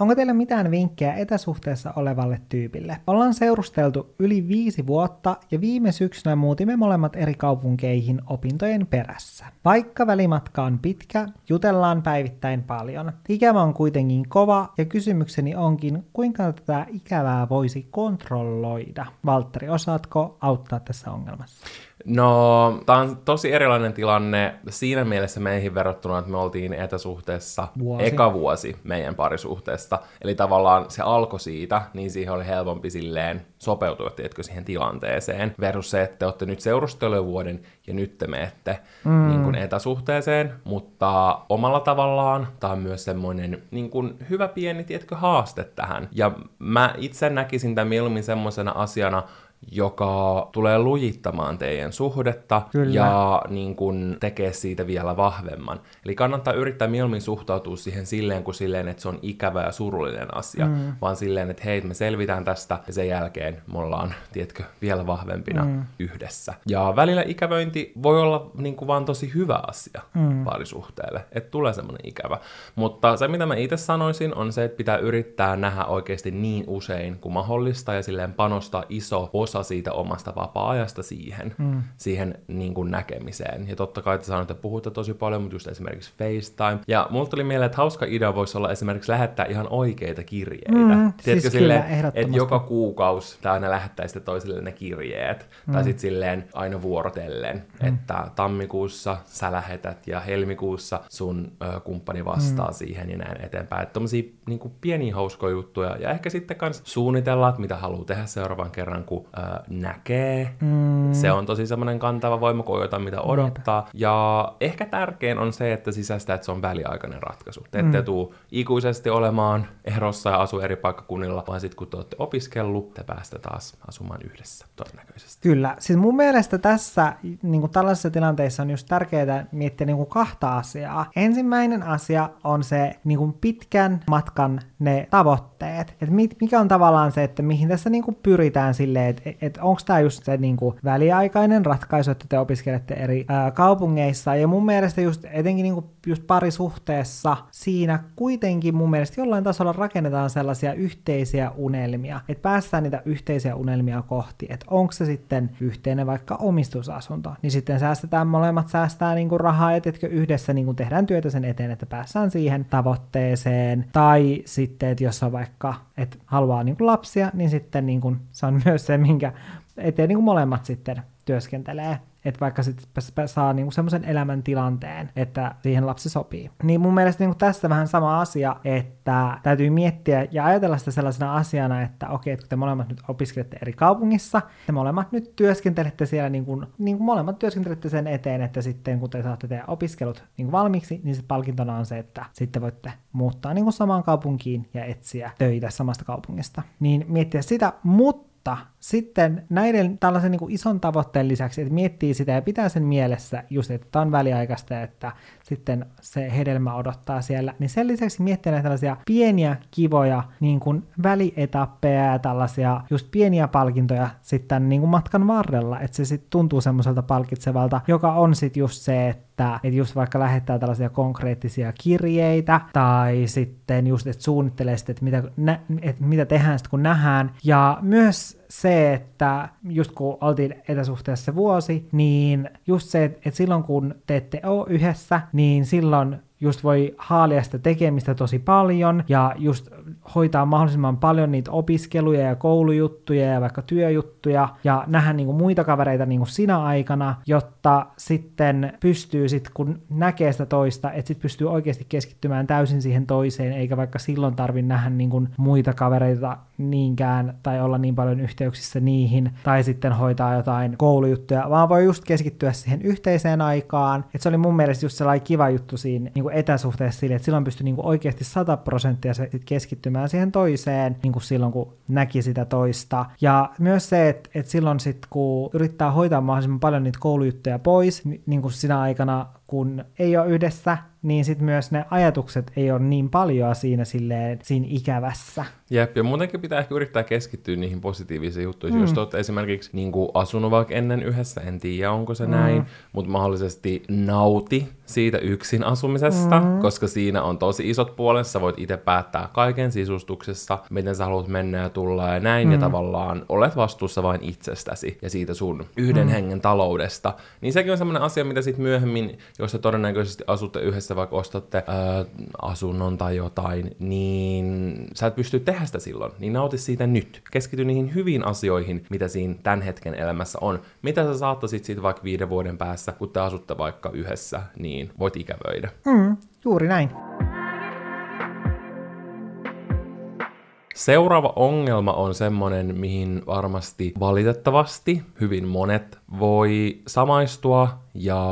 Onko teillä mitään vinkkejä etäsuhteessa olevalle tyypille? Ollaan seurusteltu yli viisi vuotta ja viime syksynä muutimme molemmat eri kaupunkeihin opintojen perässä. Vaikka välimatka on pitkä, jutellaan päivittäin paljon. Ikävä on kuitenkin kova ja kysymykseni onkin, kuinka tätä ikävää voisi kontrolloida? Valtteri, osaatko auttaa tässä ongelmassa? No, tää on tosi erilainen tilanne siinä mielessä meihin verrattuna, että me oltiin etäsuhteessa vuosi. eka vuosi meidän parisuhteesta. Eli tavallaan se alkoi siitä, niin siihen oli helpompi silleen sopeutua, tiedätkö, siihen tilanteeseen. Versus se, että te olette nyt seurusteluvuoden ja nyt te menette mm. niin kuin etäsuhteeseen, mutta omalla tavallaan tää on myös semmoinen niin kuin hyvä pieni, tiedätkö, haaste tähän. Ja mä itse näkisin tämän mieluummin semmoisena asiana, joka tulee lujittamaan teidän suhdetta. Kyllä. Ja niin kun tekee siitä vielä vahvemman. Eli kannattaa yrittää mieluummin suhtautua siihen silleen kuin silleen, että se on ikävä ja surullinen asia, mm. vaan silleen, että hei, me selvitään tästä ja sen jälkeen me ollaan, tiedätkö, vielä vahvempina mm. yhdessä. Ja välillä ikävöinti voi olla niin kuin vaan tosi hyvä asia mm. parisuhteelle, että tulee semmoinen ikävä. Mutta se, mitä mä itse sanoisin, on se, että pitää yrittää nähdä oikeasti niin usein kuin mahdollista ja silleen panostaa iso osa osa siitä omasta vapaa-ajasta siihen, mm. siihen niin kuin näkemiseen. Ja totta kai te sanoit, että puhutte tosi paljon, mutta just esimerkiksi FaceTime. Ja mulla tuli mieleen, että hauska idea voisi olla esimerkiksi lähettää ihan oikeita kirjeitä. Mm, tiedätkö siis silleen, että joka kuukausi te aina lähettäisitte toiselle ne kirjeet. Mm. Tai sitten silleen aina vuorotellen, mm. että tammikuussa sä lähetät ja helmikuussa sun ö, kumppani vastaa mm. siihen ja näin eteenpäin. Että tommosia niin kuin pieniä hauskoja juttuja. Ja ehkä sitten kans suunnitella, että mitä haluaa tehdä seuraavan kerran, kun ö, näkee. Mm. Se on tosi semmoinen kantava voima, kun jotain mitä odottaa. Niinpä. Ja ehkä tärkein on se, että sisäistää, että se on väliaikainen ratkaisu. Te ette mm. tuu ikuisesti olemaan erossa ja asu eri paikkakunnilla, vaan sitten kun te olette opiskellut, te päästä taas asumaan yhdessä todennäköisesti. Kyllä. Siis mun mielestä tässä niin kuin tällaisessa tilanteessa on just tärkeää miettiä niin kuin kahta asiaa. Ensimmäinen asia on se niin kuin pitkän matkan ne tavoitteet. Et mikä on tavallaan se, että mihin tässä niin kuin pyritään silleen, että et onko tämä just se niin kuin väliaikainen ratkaisu, että te opiskelette eri ää, kaupungeissa. Ja mun mielestä just etenkin niin kuin just parisuhteessa siinä kuitenkin mun mielestä jollain tasolla rakennetaan sellaisia yhteisiä unelmia. Että päästään niitä yhteisiä unelmia kohti. Että onko se sitten yhteinen vaikka omistusasunto, niin sitten säästetään molemmat, säästää niinku rahaa ja tietkö yhdessä niinku tehdään työtä sen eteen, että päästään siihen tavoitteeseen. Tai sitten, että jos on vaikka, että haluaa niinku lapsia, niin sitten niinku se on myös se, minkä eteen niinku molemmat sitten työskentelee. Että vaikka sitten saa niinku semmoisen elämäntilanteen, että siihen lapsi sopii. Niin mun mielestä niinku tässä vähän sama asia, että täytyy miettiä ja ajatella sitä sellaisena asiana, että okei, että kun te molemmat nyt opiskelette eri kaupungissa, te molemmat nyt työskentelette siellä, niinku, niinku molemmat työskentelette sen eteen, että sitten kun te saatte tehdä opiskelut niinku valmiiksi, niin sitten palkintona on se, että sitten voitte muuttaa niinku samaan kaupunkiin ja etsiä töitä samasta kaupungista. Niin miettiä sitä, mutta sitten näiden tällaisen niin kuin ison tavoitteen lisäksi, että miettii sitä ja pitää sen mielessä just, että tämä on väliaikaista, että sitten se hedelmä odottaa siellä, niin sen lisäksi miettii näitä tällaisia pieniä kivoja niin kuin välietappeja ja tällaisia just pieniä palkintoja sitten niin kuin matkan varrella, että se sitten tuntuu semmoiselta palkitsevalta, joka on sitten just se, että et just vaikka lähettää tällaisia konkreettisia kirjeitä tai sitten just, että suunnittelee sitten, että mitä, nä- että mitä tehdään sitten kun nähdään ja myös se, että just kun oltiin etäsuhteessa se vuosi, niin just se, että silloin kun te ette ole yhdessä, niin silloin just voi haalia sitä tekemistä tosi paljon ja just hoitaa mahdollisimman paljon niitä opiskeluja ja koulujuttuja ja vaikka työjuttuja ja nähdä niinku muita kavereita niinku sinä aikana, jotta sitten pystyy sit, kun näkee sitä toista, että sit pystyy oikeasti keskittymään täysin siihen toiseen, eikä vaikka silloin tarvitse nähdä niinku muita kavereita niinkään tai olla niin paljon yhteyksissä niihin tai sitten hoitaa jotain koulujuttuja, vaan voi just keskittyä siihen yhteiseen aikaan. Et se oli mun mielestä just sellainen kiva juttu siinä niinku etäsuhteessa sille, että silloin pystyy niinku oikeasti sata prosenttia keskittymään siihen toiseen, niin kuin silloin, kun näki sitä toista. Ja myös se, että, että silloin sitten, kun yrittää hoitaa mahdollisimman paljon niitä koulujuttuja pois, niin, niin kuin sinä aikana, kun ei ole yhdessä, niin sitten myös ne ajatukset ei ole niin paljon siinä, silleen, siinä ikävässä. Jep, ja muutenkin pitää ehkä yrittää keskittyä niihin positiivisiin juttuihin. Mm. Jos te olette esimerkiksi niin kuin asunut vaikka ennen yhdessä, en tiedä onko se mm. näin, mutta mahdollisesti nauti siitä yksin asumisesta, mm. koska siinä on tosi isot puolensa. Voit itse päättää kaiken sisustuksessa, miten sä haluat mennä ja tulla ja näin, mm. ja tavallaan olet vastuussa vain itsestäsi ja siitä sun yhden mm. hengen taloudesta. Niin sekin on semmoinen asia, mitä sitten myöhemmin, jos te todennäköisesti asutte yhdessä, vaikka ostatte ö, asunnon tai jotain, niin sä et pysty tehdä sitä silloin, niin nauti siitä nyt. Keskity niihin hyviin asioihin, mitä siinä tämän hetken elämässä on. Mitä sä saattaisit siitä vaikka viiden vuoden päässä, kun te asutte vaikka yhdessä, niin voit ikävöidä. Mm, juuri näin. Seuraava ongelma on semmoinen, mihin varmasti valitettavasti hyvin monet voi samaistua, ja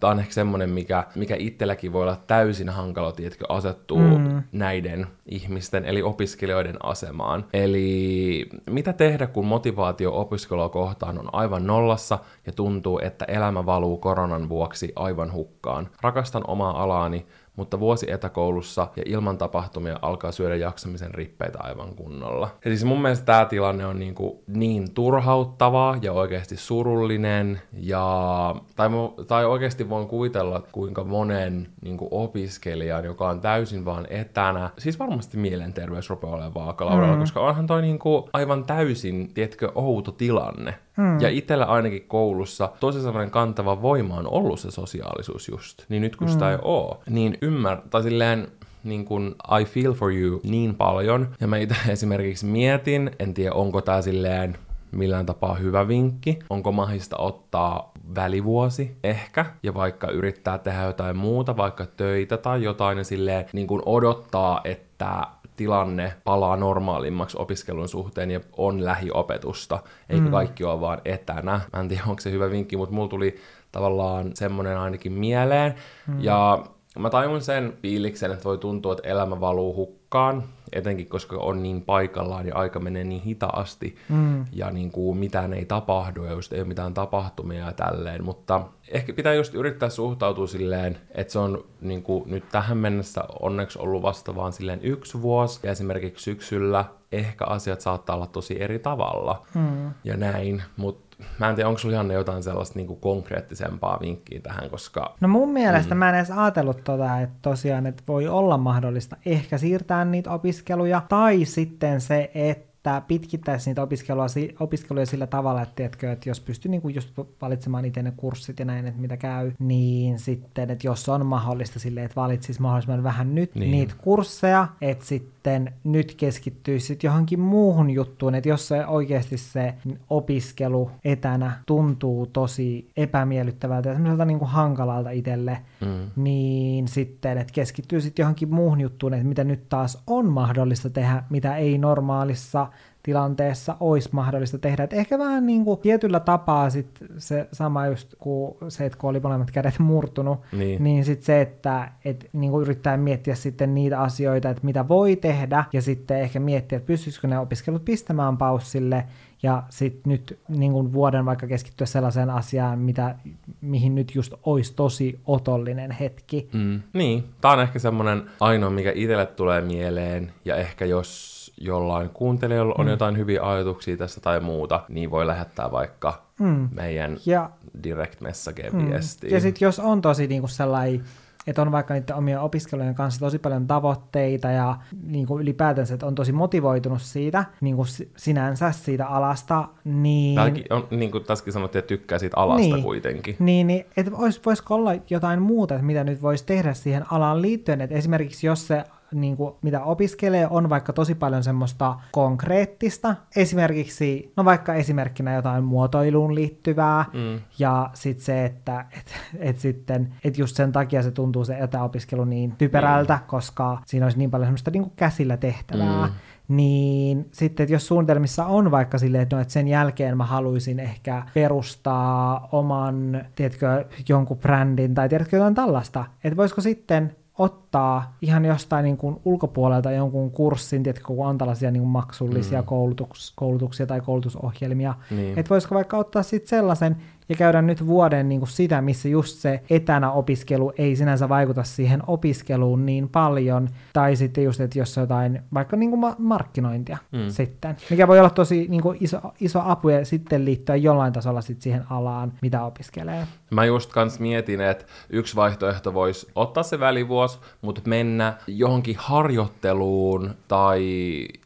tämä on ehkä semmoinen, mikä, mikä itselläkin voi olla täysin hankala, tietkö, asettuu mm. näiden ihmisten, eli opiskelijoiden asemaan. Eli mitä tehdä, kun motivaatio opiskelua kohtaan on aivan nollassa ja tuntuu, että elämä valuu koronan vuoksi aivan hukkaan. Rakastan omaa alaani, mutta vuosi etäkoulussa ja ilman tapahtumia alkaa syödä jaksamisen rippeitä aivan kunnolla. Ja siis mun mielestä tää tilanne on niin, kuin niin turhauttavaa ja oikeasti surullinen, ja, tai, tai oikeasti voin kuvitella, kuinka monen niin kuin opiskelijan, joka on täysin vaan etänä, siis varmasti mielenterveys rupeaa olemaan vaakalaudalla, mm. koska onhan toi niin kuin aivan täysin, tietkö, outo tilanne. Hmm. Ja itsellä ainakin koulussa tosi sellainen kantava voima on ollut se sosiaalisuus just. Niin nyt kun hmm. sitä ei oo, niin ymmärtää, tai silleen niin kun I feel for you niin paljon. Ja mä itse esimerkiksi mietin, en tiedä onko tää silleen millään tapaa hyvä vinkki, onko mahdollista ottaa välivuosi ehkä, ja vaikka yrittää tehdä jotain muuta, vaikka töitä tai jotain, ja silleen niin kun odottaa, että tilanne palaa normaalimmaksi opiskelun suhteen ja on lähiopetusta, eikä mm. kaikki ole vaan etänä. Mä en tiedä, onko se hyvä vinkki, mutta mulla tuli tavallaan semmonen ainakin mieleen. Mm. Ja mä tajun sen fiiliksen, että voi tuntua, että elämä valuu hukkaan, etenkin koska on niin paikallaan ja aika menee niin hitaasti mm. ja niin kuin mitään ei tapahdu ja just ei ole mitään tapahtumia ja tälleen, mutta ehkä pitää just yrittää suhtautua silleen, että se on niin kuin nyt tähän mennessä onneksi ollut vasta vaan silleen yksi vuosi ja esimerkiksi syksyllä ehkä asiat saattaa olla tosi eri tavalla mm. ja näin, mutta mä en tiedä, onko sulla Janne jotain sellaista niinku konkreettisempaa vinkkiä tähän, koska... No mun mielestä mm. mä en edes ajatellut tota, että tosiaan, että voi olla mahdollista ehkä siirtää niitä opiskeluja, tai sitten se, että Tää pitkittäisi niitä opiskelua, opiskeluja sillä tavalla, että, tiedätkö, että jos pystyy niinku just valitsemaan itse ne kurssit ja näin, että mitä käy, niin sitten, että jos on mahdollista silleen, että valitsisi mahdollisimman vähän nyt niin niitä kursseja, että sitten nyt keskittyisi sit johonkin muuhun juttuun, että jos se oikeasti se opiskelu etänä tuntuu tosi epämiellyttävältä ja semmoiselta niinku hankalalta itselle, mm. niin sitten, että keskittyy sitten johonkin muuhun juttuun, että mitä nyt taas on mahdollista tehdä, mitä ei normaalissa tilanteessa olisi mahdollista tehdä. Et ehkä vähän niin kuin tietyllä tapaa sit se sama just kuin se, että kun oli molemmat kädet murtunut, niin, niin sitten se, että et niin kuin yrittää miettiä sitten niitä asioita, että mitä voi tehdä, ja sitten ehkä miettiä, että pystyisikö ne opiskelut pistämään paussille, ja sitten nyt niin kuin vuoden vaikka keskittyä sellaiseen asiaan, mitä, mihin nyt just olisi tosi otollinen hetki. Mm. Niin, tämä on ehkä semmoinen ainoa, mikä itselle tulee mieleen, ja ehkä jos jollain kuuntelijalla on mm. jotain hyviä ajatuksia tästä tai muuta, niin voi lähettää vaikka mm. meidän ja direct messageen viestiin. Mm. Ja sitten jos on tosi niinku sellainen, että on vaikka niiden omien opiskelujen kanssa tosi paljon tavoitteita ja niinku ylipäätänsä, että on tosi motivoitunut siitä, niinku sinänsä siitä alasta, niin... Tämäkin on, niin kuin tässäkin sanottiin, että tykkää siitä alasta niin kuitenkin. Niin, niin että voisiko olla jotain muuta, että mitä nyt voisi tehdä siihen alaan liittyen, että esimerkiksi jos se niin kuin, mitä opiskelee, on vaikka tosi paljon semmoista konkreettista, esimerkiksi, no vaikka esimerkkinä jotain muotoiluun liittyvää, mm. ja sitten se, että et, et sitten, et just sen takia se tuntuu se etäopiskelu niin typerältä, mm. koska siinä olisi niin paljon semmoista niin kuin käsillä tehtävää, mm. niin sitten, että jos suunnitelmissa on vaikka silleen, että, no, että sen jälkeen mä haluaisin ehkä perustaa oman, tiedätkö, jonkun brändin, tai tiedätkö jotain tällaista, että voisiko sitten ottaa ihan jostain niin kuin ulkopuolelta jonkun kurssin, tiedätkö, kun on tällaisia niin kuin maksullisia mm. koulutuks, koulutuksia tai koulutusohjelmia, niin että voisiko vaikka ottaa sitten sellaisen ja käydä nyt vuoden niin kuin sitä, missä just se etänä opiskelu ei sinänsä vaikuta siihen opiskeluun niin paljon, tai sitten just, että jos jotain vaikka niin kuin ma- markkinointia mm. sitten, mikä voi olla tosi niin kuin iso, iso apu ja sitten liittyä jollain tasolla sit siihen alaan, mitä opiskelee. Mä just kans mietin, että yksi vaihtoehto voisi ottaa se välivuosi, mutta mennä johonkin harjoitteluun tai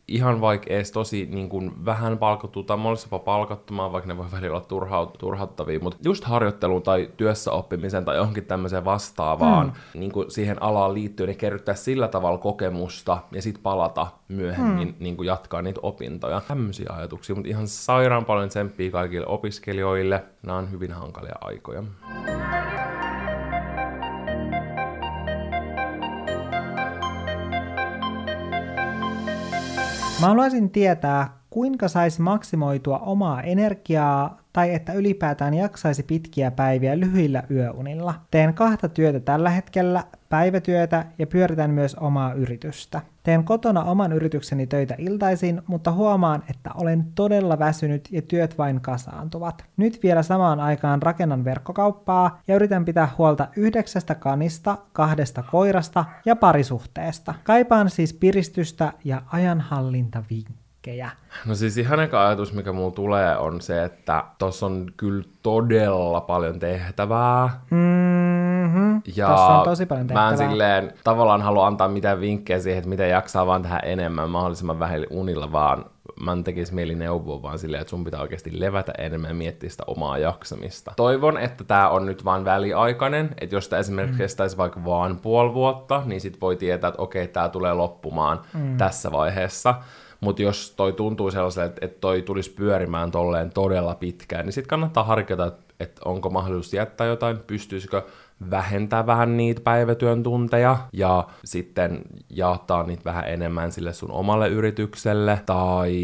ihan vaikka edes tosi niin kuin vähän palkattua tai mollisempaa palkattomaan, vaikka ne voi välillä olla turha- turhauttavia, mutta just harjoitteluun tai työssäoppimiseen tai johonkin tämmöiseen vastaavaan mm. niin kuin siihen alaan liittyen ja kerryttää sillä tavalla kokemusta ja sitten palata myöhemmin mm. niin kuin jatkaa niitä opintoja. Tämmöisiä ajatuksia, mutta ihan sairaan paljon tsemppiä kaikille opiskelijoille. Nämä on hyvin hankalia aikoja. Mä haluaisin tietää kuinka saisi maksimoitua omaa energiaa tai että ylipäätään jaksaisi pitkiä päiviä lyhyillä yöunilla. Teen kahta työtä tällä hetkellä, päivätyötä ja pyöritän myös omaa yritystä. Teen kotona oman yritykseni töitä iltaisin, mutta huomaan, että olen todella väsynyt ja työt vain kasaantuvat. Nyt vielä samaan aikaan rakennan verkkokauppaa ja yritän pitää huolta yhdeksästä kanista, kahdesta koirasta ja parisuhteesta. Kaipaan siis piristystä ja ajanhallintavinkkiä. No siis ihan eka ajatus, mikä mulla tulee, on se, että tossa on kyllä todella paljon tehtävää. Mm-hmm. Ja tossa on tosi paljon tehtävää. Mä en silleen tavallaan halua antaa mitään vinkkejä siihen, että miten jaksaa vaan tehdä enemmän mahdollisimman vähillä unilla, vaan mä en tekisi mieli neuvoa vaan silleen, että sun pitää oikeasti levätä enemmän ja miettiä sitä omaa jaksamista. Toivon, että tää on nyt vaan väliaikainen, että jos tää esimerkiksi mm. kestäisi vaikka vaan puoli vuotta, niin sit voi tietää, että okei, tää tulee loppumaan mm. tässä vaiheessa. Mutta jos toi tuntuu sellaiselta, että toi tulisi pyörimään tolleen todella pitkään, niin sit kannattaa harkita, että onko mahdollisuus jättää jotain, pystyisikö vähentää vähän niitä päivätyön tunteja ja sitten jaottaa niitä vähän enemmän sille sun omalle yritykselle, tai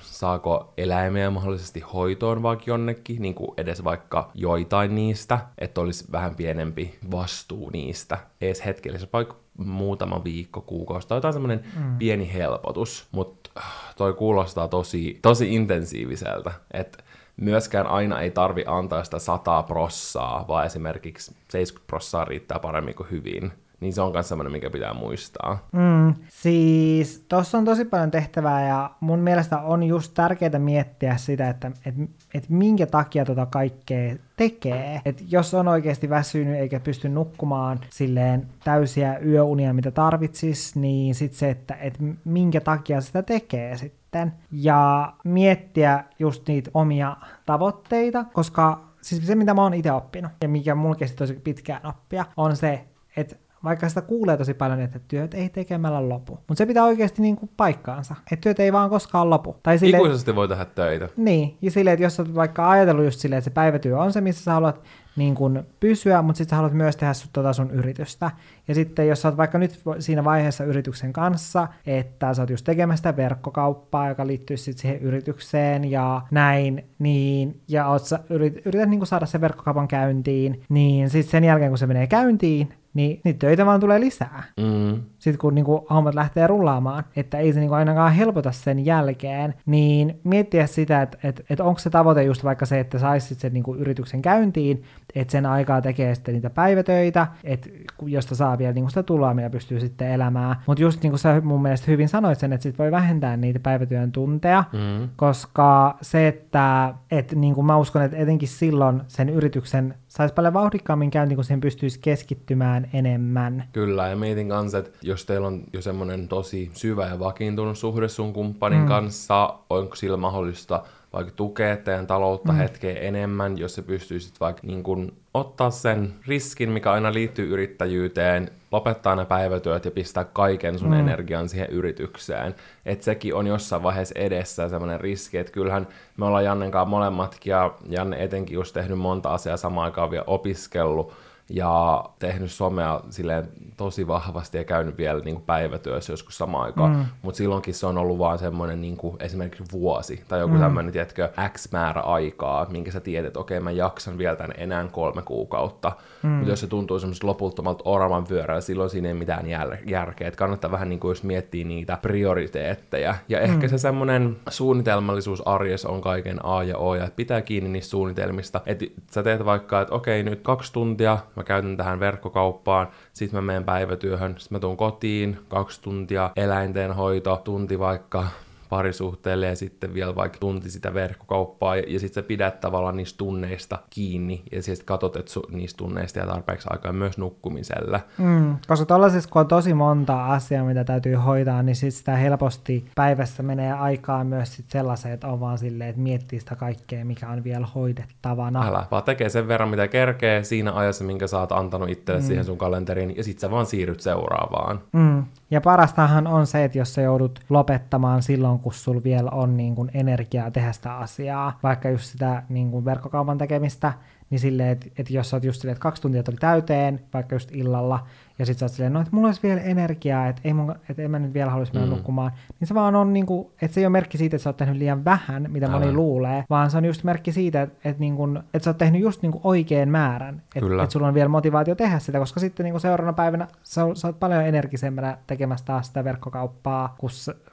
saako eläimiä mahdollisesti hoitoon vaikka jonnekin, niin kuin edes vaikka joitain niistä, että olisi vähän pienempi vastuu niistä, edes hetkellisesti vaikka muutama viikko, kuukausi tai jotain semmoinen mm. pieni helpotus, mutta toi kuulostaa tosi, tosi intensiiviseltä, että myöskään aina ei tarvi antaa sitä sataa prossaa, vaan esimerkiksi seitsemänkymmentä prossaa riittää paremmin kuin hyvin. Niin se on myös semmoinen, mikä pitää muistaa. Mm, siis tossa on tosi paljon tehtävää ja mun mielestä on just tärkeää miettiä sitä, että et, et minkä takia tota kaikkea tekee. Et jos on oikeasti väsynyt eikä pysty nukkumaan silleen täysiä yöunia, mitä tarvitsisi, niin sit se, että et minkä takia sitä tekee sitten. Ja miettiä just niitä omia tavoitteita, koska siis se, mitä mä oon itse oppinut ja mikä mulla kesti tosi pitkään oppia, on se, että vaikka sitä kuulee tosi paljon, että työt ei tekemällä lopu. Mutta se pitää oikeasti niinku paikkaansa. Että työt ei vaan koskaan lopu. Tai sille, ikuisesti voi tehdä töitä. Niin. Ja silleen, että jos olet vaikka ajatellut just silleen, että se päivätyö on se, missä sä haluat niin kun pysyä, mutta sitten sä haluat myös tehdä sun, tota sun yritystä. Ja sitten jos sä oot vaikka nyt siinä vaiheessa yrityksen kanssa, että sä oot just tekemässä sitä verkkokauppaa, joka liittyy sitten siihen yritykseen ja näin, niin, ja oot sä, yrit, yrität niin kun saada sen verkkokaupan käyntiin, niin sitten sen jälkeen, kun se menee käyntiin, niin niitä töitä vaan tulee lisää. Mm. Sitten kun niinku hommat lähtee rullaamaan, että ei se niinku ainakaan helpota sen jälkeen, niin miettiä sitä, että et, et onko se tavoite just vaikka se, että saisit sen niinku yrityksen käyntiin, että sen aikaa tekee sitten niitä päivätöitä, et, josta saa vielä niinku sitä tuloa, millä pystyy sitten elämään. Mutta just niin kuin sä mun mielestä hyvin sanoit sen, että sit voi vähentää niitä päivätyön tunteja, mm. koska se, että et, niinku mä uskon, että etenkin silloin sen yrityksen saisi paljon vauhdikkaammin käyntiin, kun siihen pystyisi keskittymään enemmän. Kyllä, ja mietin kanssa, että jos teillä on jo semmoinen tosi syvä ja vakiintunut suhde sun kumppanin mm. kanssa, onko sillä mahdollista vaikka tukea teidän taloutta mm. hetkeä enemmän, jos sä pystyisit vaikka niin kun ottaa sen riskin, mikä aina liittyy yrittäjyyteen, lopettaa ne päivätyöt ja pistää kaiken sun mm. energian siihen yritykseen. Että sekin on jossain vaiheessa edessä semmoinen riski, että kyllähän me ollaan Jannenkaan molemmatkin ja Janne etenkin just tehnyt monta asiaa samaan aikaan vielä opiskellut ja tehnyt somea silleen tosi vahvasti ja käynyt vielä niin kuin päivätyössä joskus samaan aikaan, mm. mutta silloinkin se on ollut vaan semmoinen niin kuin esimerkiksi vuosi tai joku mm. tämmöinen, tiedätkö, X määrä aikaa, minkä sä tiedät, että okei, okay, mä jaksan vielä tän enää kolme kuukautta, mm. mutta jos se tuntuu semmoiselta loputtomalta oravan pyörää, silloin siinä ei mitään jäl- järkeä, että kannattaa vähän niin kuin just miettiä niitä prioriteetteja, ja ehkä mm. se semmoinen suunnitelmallisuus arjessa on kaiken A ja O, ja että pitää kiinni niistä suunnitelmista, että sä teet vaikka, että okei, okay, nyt kaksi tuntia, mä käytän tähän verkkokauppaan, sit mä menen päivätyöhön, sit mä tuun kotiin, kaksi tuntia, eläinten hoito, tunti vaikka parisuhteelle ja sitten vielä vaikka tunti sitä verkkokauppaa ja, ja sit sä pidät tavallaan niistä tunneista kiinni ja sit katot, että su- niistä tunneista ja tarpeeksi aikaa myös nukkumiselle. Mm, koska tollaisessa, kun on tosi monta asiaa, mitä täytyy hoitaa, niin sit sitä helposti päivässä menee aikaa myös sit sellaiseen, että on vaan silleen, että miettii sitä kaikkea, mikä on vielä hoidettavana. Älä, vaan tekee sen verran, mitä kerkee siinä ajassa, minkä sä oot antanut itselle mm. siihen sun kalenteriin ja sit sä vaan siirryt seuraavaan. Mm. Ja parastahan on se, että jos sä joudut lopettamaan silloin, kun sulla vielä on niin kun energiaa tehdä sitä asiaa, vaikka just sitä niin kun verkkokaupan tekemistä, Niin silleen, että et jos sä oot just silleen, että kaksi tuntia tuli täyteen, vaikka just illalla, ja sit sä oot silleen, no että mulla olisi vielä energiaa, että et en mä nyt vielä haluaisi mennä mm. nukkumaan, niin se vaan on niinku, että se ei ole merkki siitä, että sä oot tehnyt liian vähän, mitä Älä. moni luulee, vaan se on just merkki siitä, että et niinku, et sä oot tehnyt just niinku oikean määrän, että et sulla on vielä motivaatio tehdä sitä, koska sitten niinku seuraavana päivänä sä, sä oot paljon energisemmänä tekemässä taas sitä verkkokauppaa, kun,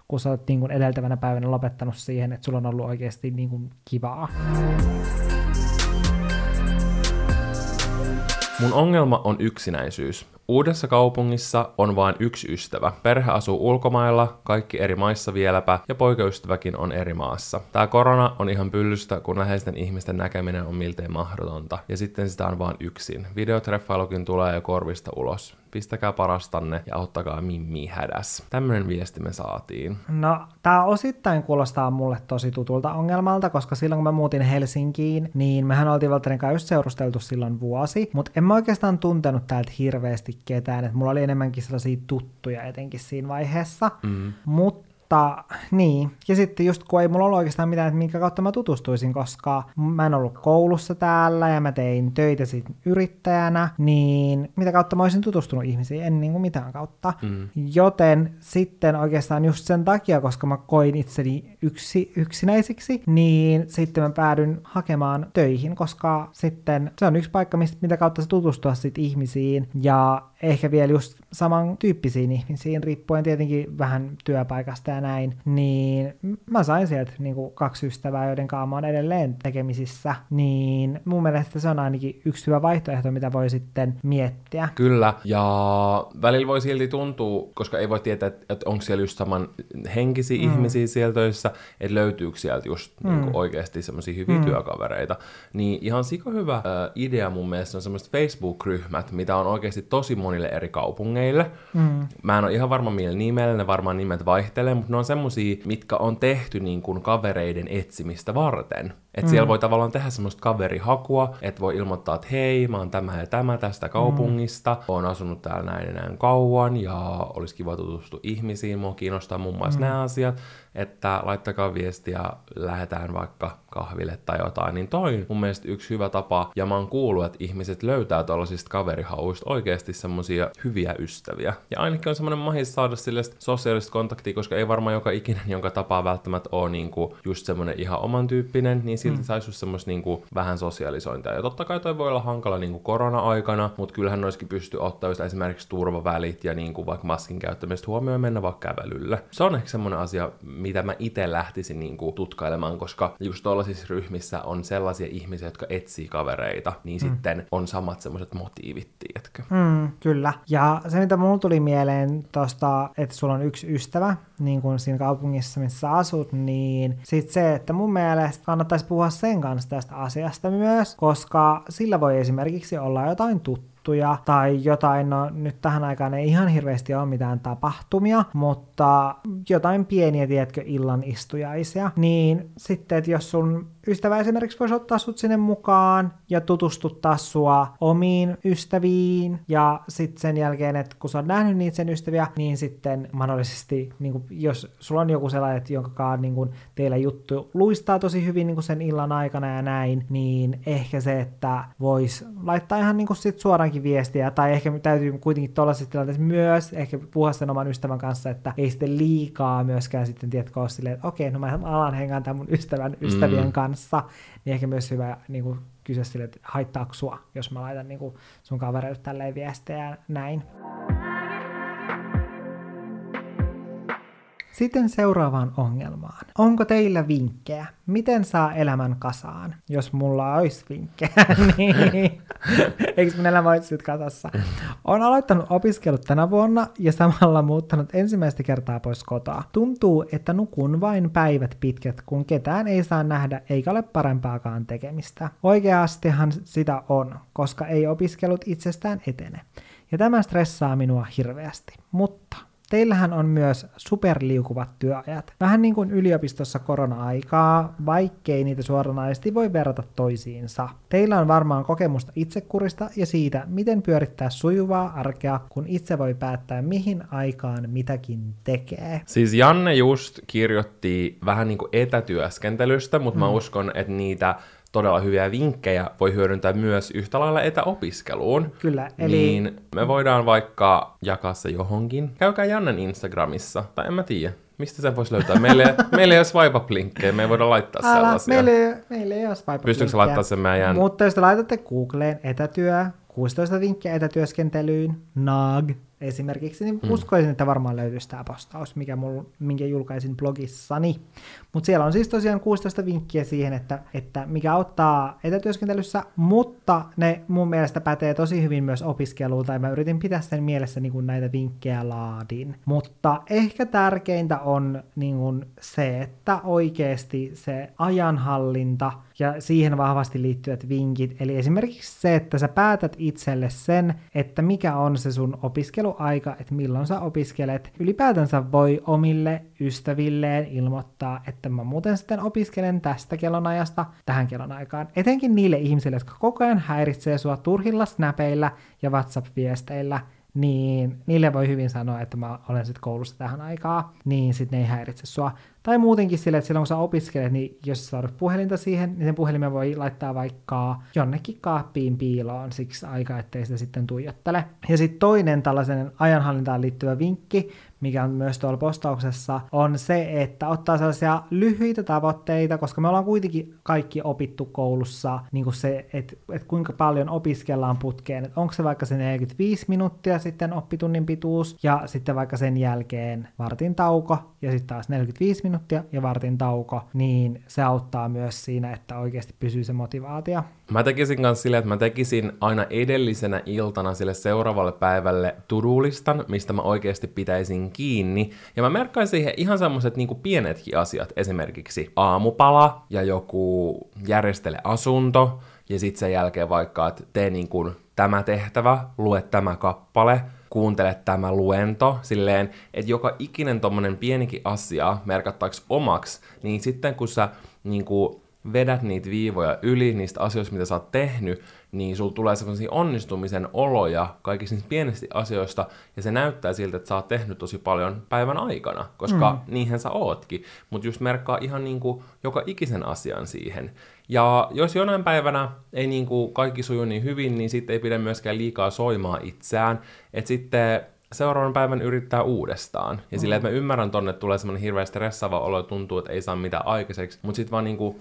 kun sä oot niinku edeltävänä päivänä lopettanut siihen, että sulla on ollut oikeasti niinku kivaa. Mun ongelma on yksinäisyys. Uudessa kaupungissa on vain yksi ystävä. Perhe asuu ulkomailla, kaikki eri maissa vieläpä, ja poikaystäväkin on eri maassa. Tää korona on ihan pyllystä, kun läheisten ihmisten näkeminen on miltei mahdotonta. Ja sitten sitä on vaan yksin. Videotreffailukin tulee jo korvista ulos. Pistäkää parastanne ja auttakaa mimmiä hädäs. Tämmönen viesti me saatiin. No, tää osittain kuulostaa mulle tosi tutulta ongelmalta, koska silloin kun mä muutin Helsinkiin, niin mehän oltiin Valtterin kanssa just seurusteltu silloin vuosi, mutta en mä oikeastaan tuntenut täältä hirveästi ketään, että mulla oli enemmänkin sellaisia tuttuja etenkin siinä vaiheessa, mm. mutta Mutta niin, ja sitten just kun ei mulla ollut oikeastaan mitään, että minkä kautta mä tutustuisin, koska mä en ollut koulussa täällä ja mä tein töitä sit yrittäjänä, niin mitä kautta mä olisin tutustunut ihmisiin, en niin kuin mitään kautta. Mm. Joten sitten oikeastaan just sen takia, koska mä koin itseni yksi, yksinäisiksi, niin sitten mä päädyin hakemaan töihin, koska sitten se on yksi paikka, mistä, mitä kautta sä tutustua sit ihmisiin ja ehkä vielä just samantyyppisiin ihmisiin, riippuen tietenkin vähän työpaikasta ja näin, niin mä sain sieltä niinku kaksi ystävää, joiden kanssa mä oon edelleen tekemisissä, niin mun mielestä se on ainakin yksi hyvä vaihtoehto, mitä voi sitten miettiä. Kyllä, ja välillä voi silti tuntua, koska ei voi tietää, että onko siellä just saman henkisiä mm. ihmisiä siellä töissä, että löytyykö sieltä just mm. niinku oikeasti semmosia hyviä mm. työkavereita, niin ihan sika hyvä äh, idea mun mielestä on semmoiset Facebook-ryhmät, mitä on oikeasti tosi moni niille eri kaupungeille. Mm. Mä en ole ihan varma millä nimellä, ne varmaan nimet vaihtelee, mutta ne on semmosia, mitkä on tehty niin kuin kavereiden etsimistä varten. Että mm. siellä voi tavallaan tehdä semmoista kaverihakua, että voi ilmoittaa, että hei, mä oon tämä ja tämä tästä kaupungista, mm. oon asunut täällä näin ja näin kauan, ja olisi kiva tutustua ihmisiin, mua kiinnostaa muun muassa mm. nämä asiat, että laittakaa viestiä, lähetään vaikka kahville tai jotain, niin toi mun mielestä yksi hyvä tapa, ja mä oon kuullut, että ihmiset löytää tuollaisista kaverihauista oikeasti semmosia hyviä ystäviä. Ja ainakin on semmoinen mahis saada sille sosiaalista kontaktia, koska ei varmaan joka ikinen, jonka tapaa välttämättä ole niinku just semmoinen ihan oman tyyppinen, niin silti mm. saisi just semmos niinku vähän sosiaalisointia. Ja totta kai toi voi olla hankala niinku korona-aikana, mut kyllähän noiskin pystyy ottaa just esimerkiksi turvavälit ja niinku vaikka maskin käyttämistä huomioon mennä vaikka kävelylle. Se on ehkä semmoinen asia, mitä mä ite lähtisin niinku tutkailemaan, koska just tuollaisissa ryhmissä on sellaisia ihmisiä, jotka etsii kavereita, niin mm. sitten on samat semmoiset motiivit, tiedätkö? Mm, kyllä. Ja se, mitä mulla tuli mieleen tosta, että sulla on yksi ystävä, niin kuin siinä kaupungissa, missä asut, niin sit se, että mun mielestä kannattaisi puhua sen kanssa tästä asiasta myös, koska sillä voi esimerkiksi olla jotain tuttuja tai jotain, no nyt tähän aikaan ei ihan hirveästi ole mitään tapahtumia, mutta jotain pieniä, tiedätkö, illan istujaisia, niin sitten, että jos sun ystävä esimerkiksi voisi ottaa sut sinne mukaan ja tutustuttaa sua omiin ystäviin ja sitten sen jälkeen, että kun sä oot nähnyt niitä sen ystäviä, niin sitten mahdollisesti, niin kun, jos sulla on joku sellainen, jonka niin kun teillä juttu luistaa tosi hyvin niin kun sen illan aikana ja näin, niin ehkä se, että vois laittaa ihan niin kun sit suoraankin viestiä tai ehkä täytyy kuitenkin tuollaisessa tilanteessa myös ehkä puhua sen oman ystävän kanssa, että ei sitten liikaa myöskään sitten tiedätkö ole silleen, että okei, no mä alan hengaan tämän mun ystävän ystävien mm. kanssa. Niin ehkä myös hyvä niin kuin, kysyä sille, että haittaako sua, jos mä laitan niin kuin, sun kavereille tälleen viestejä näin. Sitten seuraavaan ongelmaan. Onko teillä vinkkejä? Miten saa elämän kasaan? Jos mulla olisi vinkkejä, niin eikö mun elämä olisi kasassa? Olen aloittanut opiskelut tänä vuonna ja samalla muuttanut ensimmäistä kertaa pois kotoa. Tuntuu, että nukun vain päivät pitkät, kun ketään ei saa nähdä eikä ole parempaakaan tekemistä. Oikeastihan sitä on, koska ei opiskelut itsestään etene. Ja tämä stressaa minua hirveästi. Mutta teillähän on myös superliukuvat työajat. Vähän niin kuin yliopistossa korona-aikaa, vaikkei niitä suoranaisesti voi verrata toisiinsa. Teillä on varmaan kokemusta itsekurista ja siitä, miten pyörittää sujuvaa arkea, kun itse voi päättää mihin aikaan mitäkin tekee. Siis Janne just kirjoitti vähän niin kuin etätyöskentelystä, mutta mm. mä uskon, että niitä todella hyviä vinkkejä voi hyödyntää myös yhtä lailla etäopiskeluun. Kyllä, eli... Niin me voidaan vaikka jakaa se johonkin. Käykää Jannen Instagramissa, tai en mä tiedä. Mistä sen voisi löytää? Meille, meille ei ole swipe-up-linkkejä, me ei voida laittaa Älä, sellaisia. Meille, meille ei ole swipe-up-linkkejä. Pystyykö se laittaa sen meidän... Mutta jos te laitatte Googleen etätyö, kuusitoista vinkkiä etätyöskentelyyn, N A G esimerkiksi, niin hmm. uskoisin, että varmaan löytyisi tämä postaus, mikä mul, minkä julkaisin blogissani. Mutta siellä on siis tosiaan kuusitoista vinkkiä siihen, että, että mikä auttaa etätyöskentelyssä, mutta ne mun mielestä pätee tosi hyvin myös opiskeluun, tai mä yritin pitää sen mielessä niin kun näitä vinkkejä laadin. Mutta ehkä tärkeintä on niin kun se, että oikeasti se ajanhallinta ja siihen vahvasti liittyvät vinkit, eli esimerkiksi se, että sä päätät itselle sen, että mikä on se sun opiskeluaika, että milloin sä opiskelet. Ylipäätänsä voi omille ystävilleen ilmoittaa, että mä muuten sitten opiskelen tästä kellonajasta tähän kellonaikaan. Etenkin niille ihmisille, jotka koko ajan häiritsee sua turhilla snapeilla ja WhatsApp-viesteillä, niin niille voi hyvin sanoa, että mä olen sitten koulussa tähän aikaa, niin sitten ne ei häiritse sua. Tai muutenkin sille, että silloin kun sä opiskelet, niin jos sä saadut puhelinta siihen, niin sen puhelimen voi laittaa vaikka jonnekin kaappiin piiloon siksi aikaa, ettei sitä sitten tuijottele. Ja sitten toinen tällaisen ajanhallintaan liittyvä vinkki, mikä on myös tuolla postauksessa, on se, että ottaa sellaisia lyhyitä tavoitteita, koska me ollaan kuitenkin kaikki opittu koulussa niin kuin se, että, että kuinka paljon opiskellaan putkeen. Että onko se vaikka se neljäkymmentäviisi minuuttia sitten oppitunnin pituus, ja sitten vaikka sen jälkeen vartin tauko, ja sitten taas neljäkymmentäviisi minuuttia. Ja vartin tauko, niin se auttaa myös siinä, että oikeasti pysyy se motivaatio. Mä tekisin myös silleen, että mä tekisin aina edellisenä iltana sille seuraavalle päivälle to-do-listan, mistä mä oikeasti pitäisin kiinni. Ja mä merkkaisin siihen ihan semmoiset niinku pienetkin asiat, esimerkiksi aamupala ja joku järjestele asunto, ja sitten sen jälkeen vaikka, että tee niin kuin tämä tehtävä, lue tämä kappale, kuuntele tämä luento, silleen, että joka ikinen tommonen pienikin asia merkattaisi omaksi, niin sitten kun sä niin kun vedät niitä viivoja yli niistä asioista, mitä sä oot tehnyt, niin sulla tulee sellaisia onnistumisen oloja kaikista niistä pienistä asioista, ja se näyttää siltä, että sä oot tehnyt tosi paljon päivän aikana, koska mm. niinhän sä ootkin, mutta just merkkaa ihan niin kuin joka ikisen asian siihen. Ja jos jonain päivänä ei niin kuin kaikki suju niin hyvin, niin sitten ei pidä myöskään liikaa soimaa itseään, että sitten seuraavan päivän yrittää uudestaan. Ja mm. silleen, että mä ymmärrän tonne, että tulee semmoinen hirveän stressaava olo, tuntuu, että ei saa mitään aikaiseksi, mutta sitten vaan niin kuin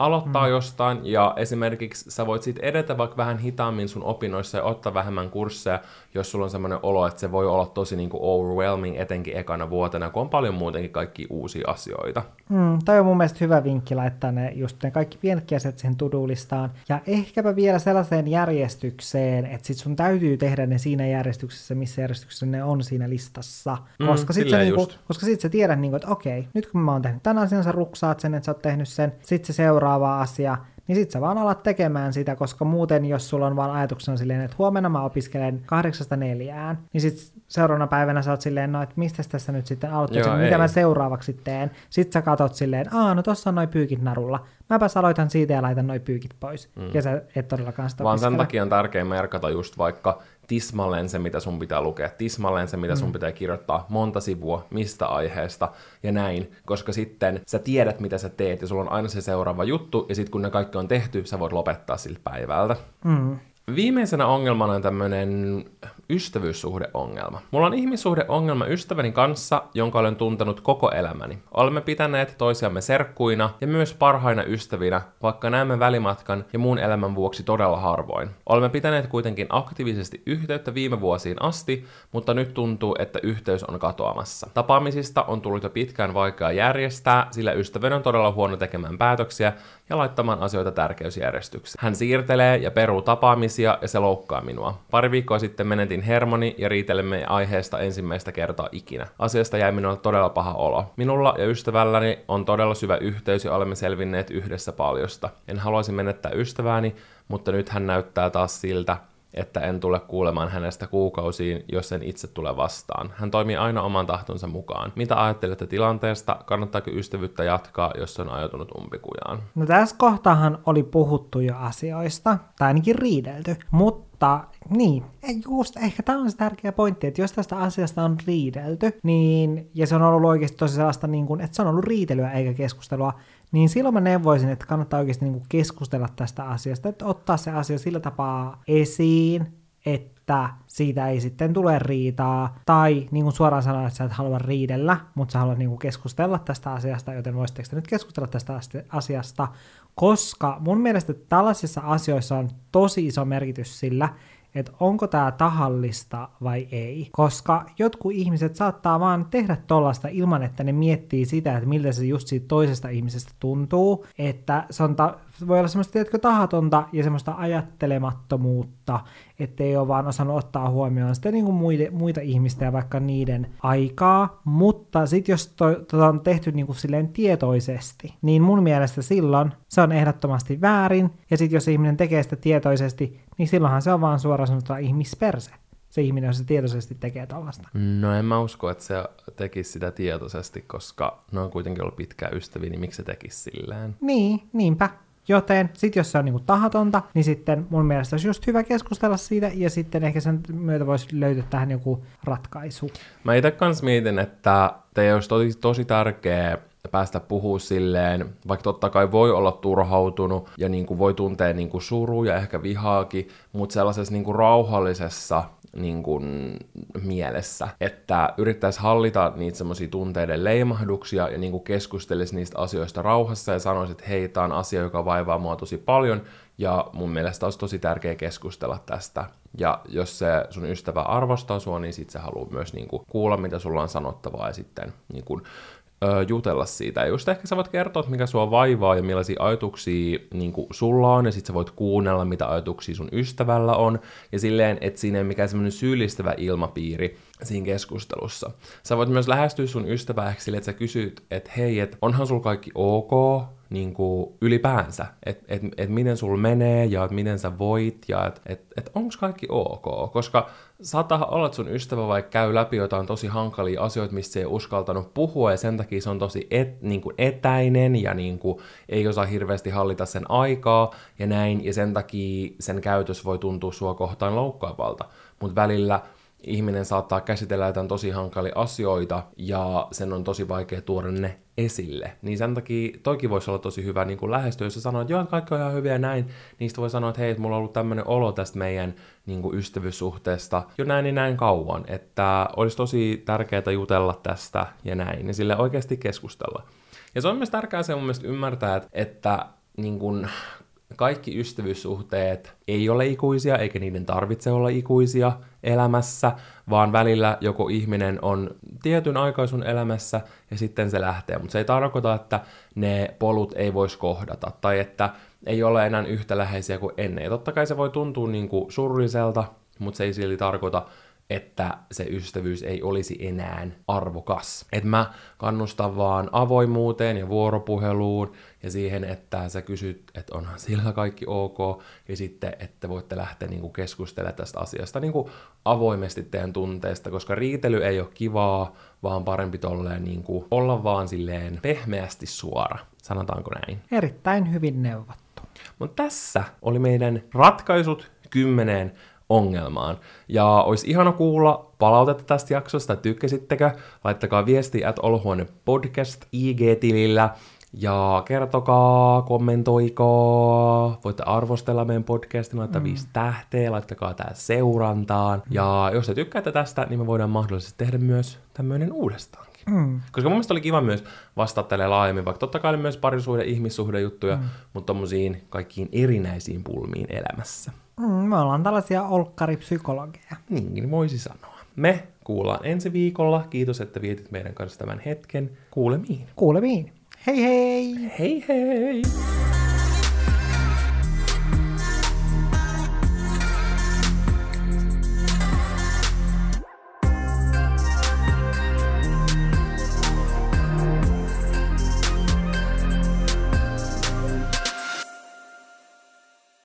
aloittaa mm. jostain, ja esimerkiksi sä voit sitten edetä vaikka vähän hitaammin sun opinnoissa ja ottaa vähemmän kursseja, jos sulla on semmoinen olo, että se voi olla tosi niinku overwhelming etenkin ekana vuotena, kun on paljon muutenkin kaikkia uusia asioita. Mm, toi on mun mielestä hyvä vinkki laittaa ne, just ne kaikki pienetkin asiat siihen to-do-listaan. Ja ehkäpä vielä sellaiseen järjestykseen, että sit sun täytyy tehdä ne siinä järjestyksessä, missä järjestyksessä ne on siinä listassa. Mm, koska sit sä, niinku, koska sit sä tiedät, niinku, että okei, nyt kun mä oon tehnyt tämän asian, sä ruksaat sen, että sä oot tehnyt sen, sit se seuraa asia, niin sit sä vaan alat tekemään sitä, koska muuten jos sulla on vaan ajatuksena silleen, että huomenna mä opiskelen kahdeksasta neljään, niin sit seuraavana päivänä sä oot silleen, no et mistäs tässä nyt sitten aloittaa, mitä mä seuraavaksi teen, sit sä katot silleen, aa no tossa on noi pyykit narulla, mäpäs aloitan siitä ja laitan noi pyykit pois, mm. ja sä et todellakaan sitä opiskele. Vaan sen takia on tärkeä merkata just vaikka tismalleen se, mitä sun pitää lukea, tismalleen se, mitä mm. sun pitää kirjoittaa, monta sivua, mistä aiheesta ja näin, koska sitten sä tiedät, mitä sä teet, ja sulla on aina se seuraava juttu, ja sitten kun ne kaikki on tehty, sä voit lopettaa siltä päivältä. Mm. Viimeisenä ongelmana on tämmönen ystävyyssuhdeongelma. Mulla on ihmissuhdeongelma ystäväni kanssa, jonka olen tuntenut koko elämäni. Olemme pitäneet toisiamme serkkuina ja myös parhaina ystävinä, vaikka näemme välimatkan ja muun elämän vuoksi todella harvoin. Olemme pitäneet kuitenkin aktiivisesti yhteyttä viime vuosiin asti, mutta nyt tuntuu, että yhteys on katoamassa. Tapaamisista on tullut jo pitkään vaikea järjestää, sillä ystäväni on todella huono tekemään päätöksiä ja laittamaan asioita tärkeysjärjestykseen. Hän siirtelee ja peruu tapaamisia ja se loukkaa minua. Pari viikkoa sitten menetin hermoni ja riitelemme aiheesta ensimmäistä kertaa ikinä. Asiasta jäi minulle todella paha olo. Minulla ja ystävälläni on todella syvä yhteys ja olemme selvinneet yhdessä paljosta. En haluaisi menettää ystävääni, mutta nyt hän näyttää taas siltä, että en tule kuulemaan hänestä kuukausiin, jos en itse tule vastaan. Hän toimii aina oman tahtonsa mukaan. Mitä ajattelette tilanteesta? Kannattaako ystävyyttä jatkaa, jos on ajautunut umpikujaan? No tässä kohtahan oli puhuttu jo asioista, tai ainakin riidelty, mutta Mutta niin, just ehkä tämä on se tärkeä pointti, että jos tästä asiasta on riidelty, niin, ja se on ollut oikeasti tosi sellaista, niin kuin, että se on ollut riitelyä eikä keskustelua, niin silloin mä neuvoisin, että kannattaa oikeasti niin kuin keskustella tästä asiasta, että ottaa se asia sillä tapaa esiin, että siitä ei sitten tule riitaa, tai niin kuin suoraan sanoa, että sä et halua riidellä, mutta sä haluat niin kuin keskustella tästä asiasta, joten voisitteko nyt keskustella tästä asiasta, koska mun mielestä tällaisissa asioissa on tosi iso merkitys sillä, että onko tämä tahallista vai ei, koska jotkut ihmiset saattaa vaan tehdä tollaista ilman, että ne miettii sitä, että miltä se just siitä toisesta ihmisestä tuntuu, että se on ta- voi olla semmoista tiedätkö, tahatonta ja semmoista ajattelemattomuutta, ettei ole vaan osannut ottaa huomioon sitä niin kuin muide, muita ihmistä ja vaikka niiden aikaa, mutta sitten jos tota on tehty niin kuin silleen tietoisesti, niin mun mielestä silloin se on ehdottomasti väärin, ja sitten jos ihminen tekee sitä tietoisesti, niin silloinhan se on vaan suoraan sanottuna ihmisperse. Se ihminen, jos se tietoisesti tekee tällaista. No en mä usko, että se tekisi sitä tietoisesti, koska ne on kuitenkin ollut pitkään ystäviä, niin miksi se tekisi silleen? Niin, niinpä. Joten sitten jos se on niinku tahatonta, niin sitten mun mielestä olisi just hyvä keskustella siitä, ja sitten ehkä sen myötä voisi löytää tähän joku ratkaisu. Mä itse kans mietin, että teidän olisi tosi, tosi tärkeää päästä puhua silleen, vaikka totta kai voi olla turhautunut ja niinku voi tuntea niinku surua ja ehkä vihaakin, mutta sellaisessa niinku rauhallisessa niinku mielessä, että yrittäisi hallita niitä semmoisia tunteiden leimahduksia ja niinku keskustelisi niistä asioista rauhassa ja sanoisi, että hei, tää on asia, joka vaivaa mua tosi paljon ja mun mielestä olisi tosi tärkeä keskustella tästä. Ja jos se sun ystävä arvostaa sua, niin sit se haluaa myös niinku kuulla, mitä sulla on sanottavaa ja sitten niinku jutella siitä. Ja just ehkä sä voit kertoa, mikä sua vaivaa ja millaisia ajatuksia niin kuin sulla on, ja sit sä voit kuunnella, mitä ajatuksia sun ystävällä on, ja silleen, että siinä ei mikään semmoinen syyllistävä ilmapiiri siinä keskustelussa. Sä voit myös lähestyä sun ystävää ehkä silleen, että sä kysyt, että hei, et onhan sulla kaikki ok, niin kuin ylipäänsä, että et, et miten sulla menee, ja et miten sä voit, ja että et, et onko kaikki ok, koska saattaa olla, että sun ystävä vaikka käy läpi jotain tosi hankalia asioita, mistä se ei uskaltanut puhua, ja sen takia se on tosi et, niin kuin etäinen, ja niin kuin ei osaa hirveästi hallita sen aikaa, ja näin, ja sen takia sen käytös voi tuntua sua kohtaan loukkaavalta, mutta välillä ihminen saattaa käsitellä jotain tosi hankalia asioita, ja sen on tosi vaikea tuoda ne esille. Niin sen takia toki voisi olla tosi hyvä niin kuin lähestyä, jos sä sanoo, että joo, kaikki on ihan hyviä ja näin, niin voi sanoa, että hei, mulla on ollut tämmöinen olo tästä meidän niin kuin ystävyyssuhteesta jo näin ja näin kauan, että olisi tosi tärkeää jutella tästä ja näin, ja sille oikeasti keskustella. Ja se on myös tärkeää se mun mielestä ymmärtää, että niin kuin kaikki ystävyyssuhteet ei ole ikuisia, eikä niiden tarvitse olla ikuisia elämässä, vaan välillä joko ihminen on tietyn aikaa sun elämässä ja sitten se lähtee. Mutta se ei tarkoita, että ne polut ei voisi kohdata tai että ei ole enää yhtä läheisiä kuin ennen. Ja totta kai se voi tuntua niinku surulliselta, mutta se ei silti tarkoita, että se ystävyys ei olisi enää arvokas. Et mä kannustan vaan avoimuuteen ja vuoropuheluun ja siihen, että sä kysyt, että onhan sillä kaikki ok, ja sitten, että voitte lähteä niinku keskustelemaan tästä asiasta niinku avoimesti teidän tunteista, koska riitely ei ole kivaa, vaan parempi tolleen niinku olla vaan silleen pehmeästi suora, sanotaanko näin. Erittäin hyvin neuvottu. Mutta tässä oli meidän ratkaisut kymmeneen ongelmaan. Ja olisi ihana kuulla palautetta tästä jaksosta, tykkäsittekö? Laittakaa viestiä at Olohuone-podcast I G-tilillä ja kertokaa, kommentoikaa, voitte arvostella meidän podcastin, laittaa mm. viisi tähteä, laittakaa tää seurantaan. Ja jos te tykkäätte tästä, niin me voidaan mahdollisesti tehdä myös tämmöinen uudestaan. Mm. Koska mun mielestä oli kiva myös vastata tälle laajemmin, vaikka totta kai oli myös parisuhde- ja ihmissuhdejuttuja, mm. mutta tommosiin kaikkiin erinäisiin pulmiin elämässä. Mm, me ollaan tällaisia olkkaripsykologeja. Niin voisi sanoa. Me kuullaan ensi viikolla. Kiitos, että vietit meidän kanssa tämän hetken. Kuulemiin. Kuulemiin. Hei hei! Hei hei!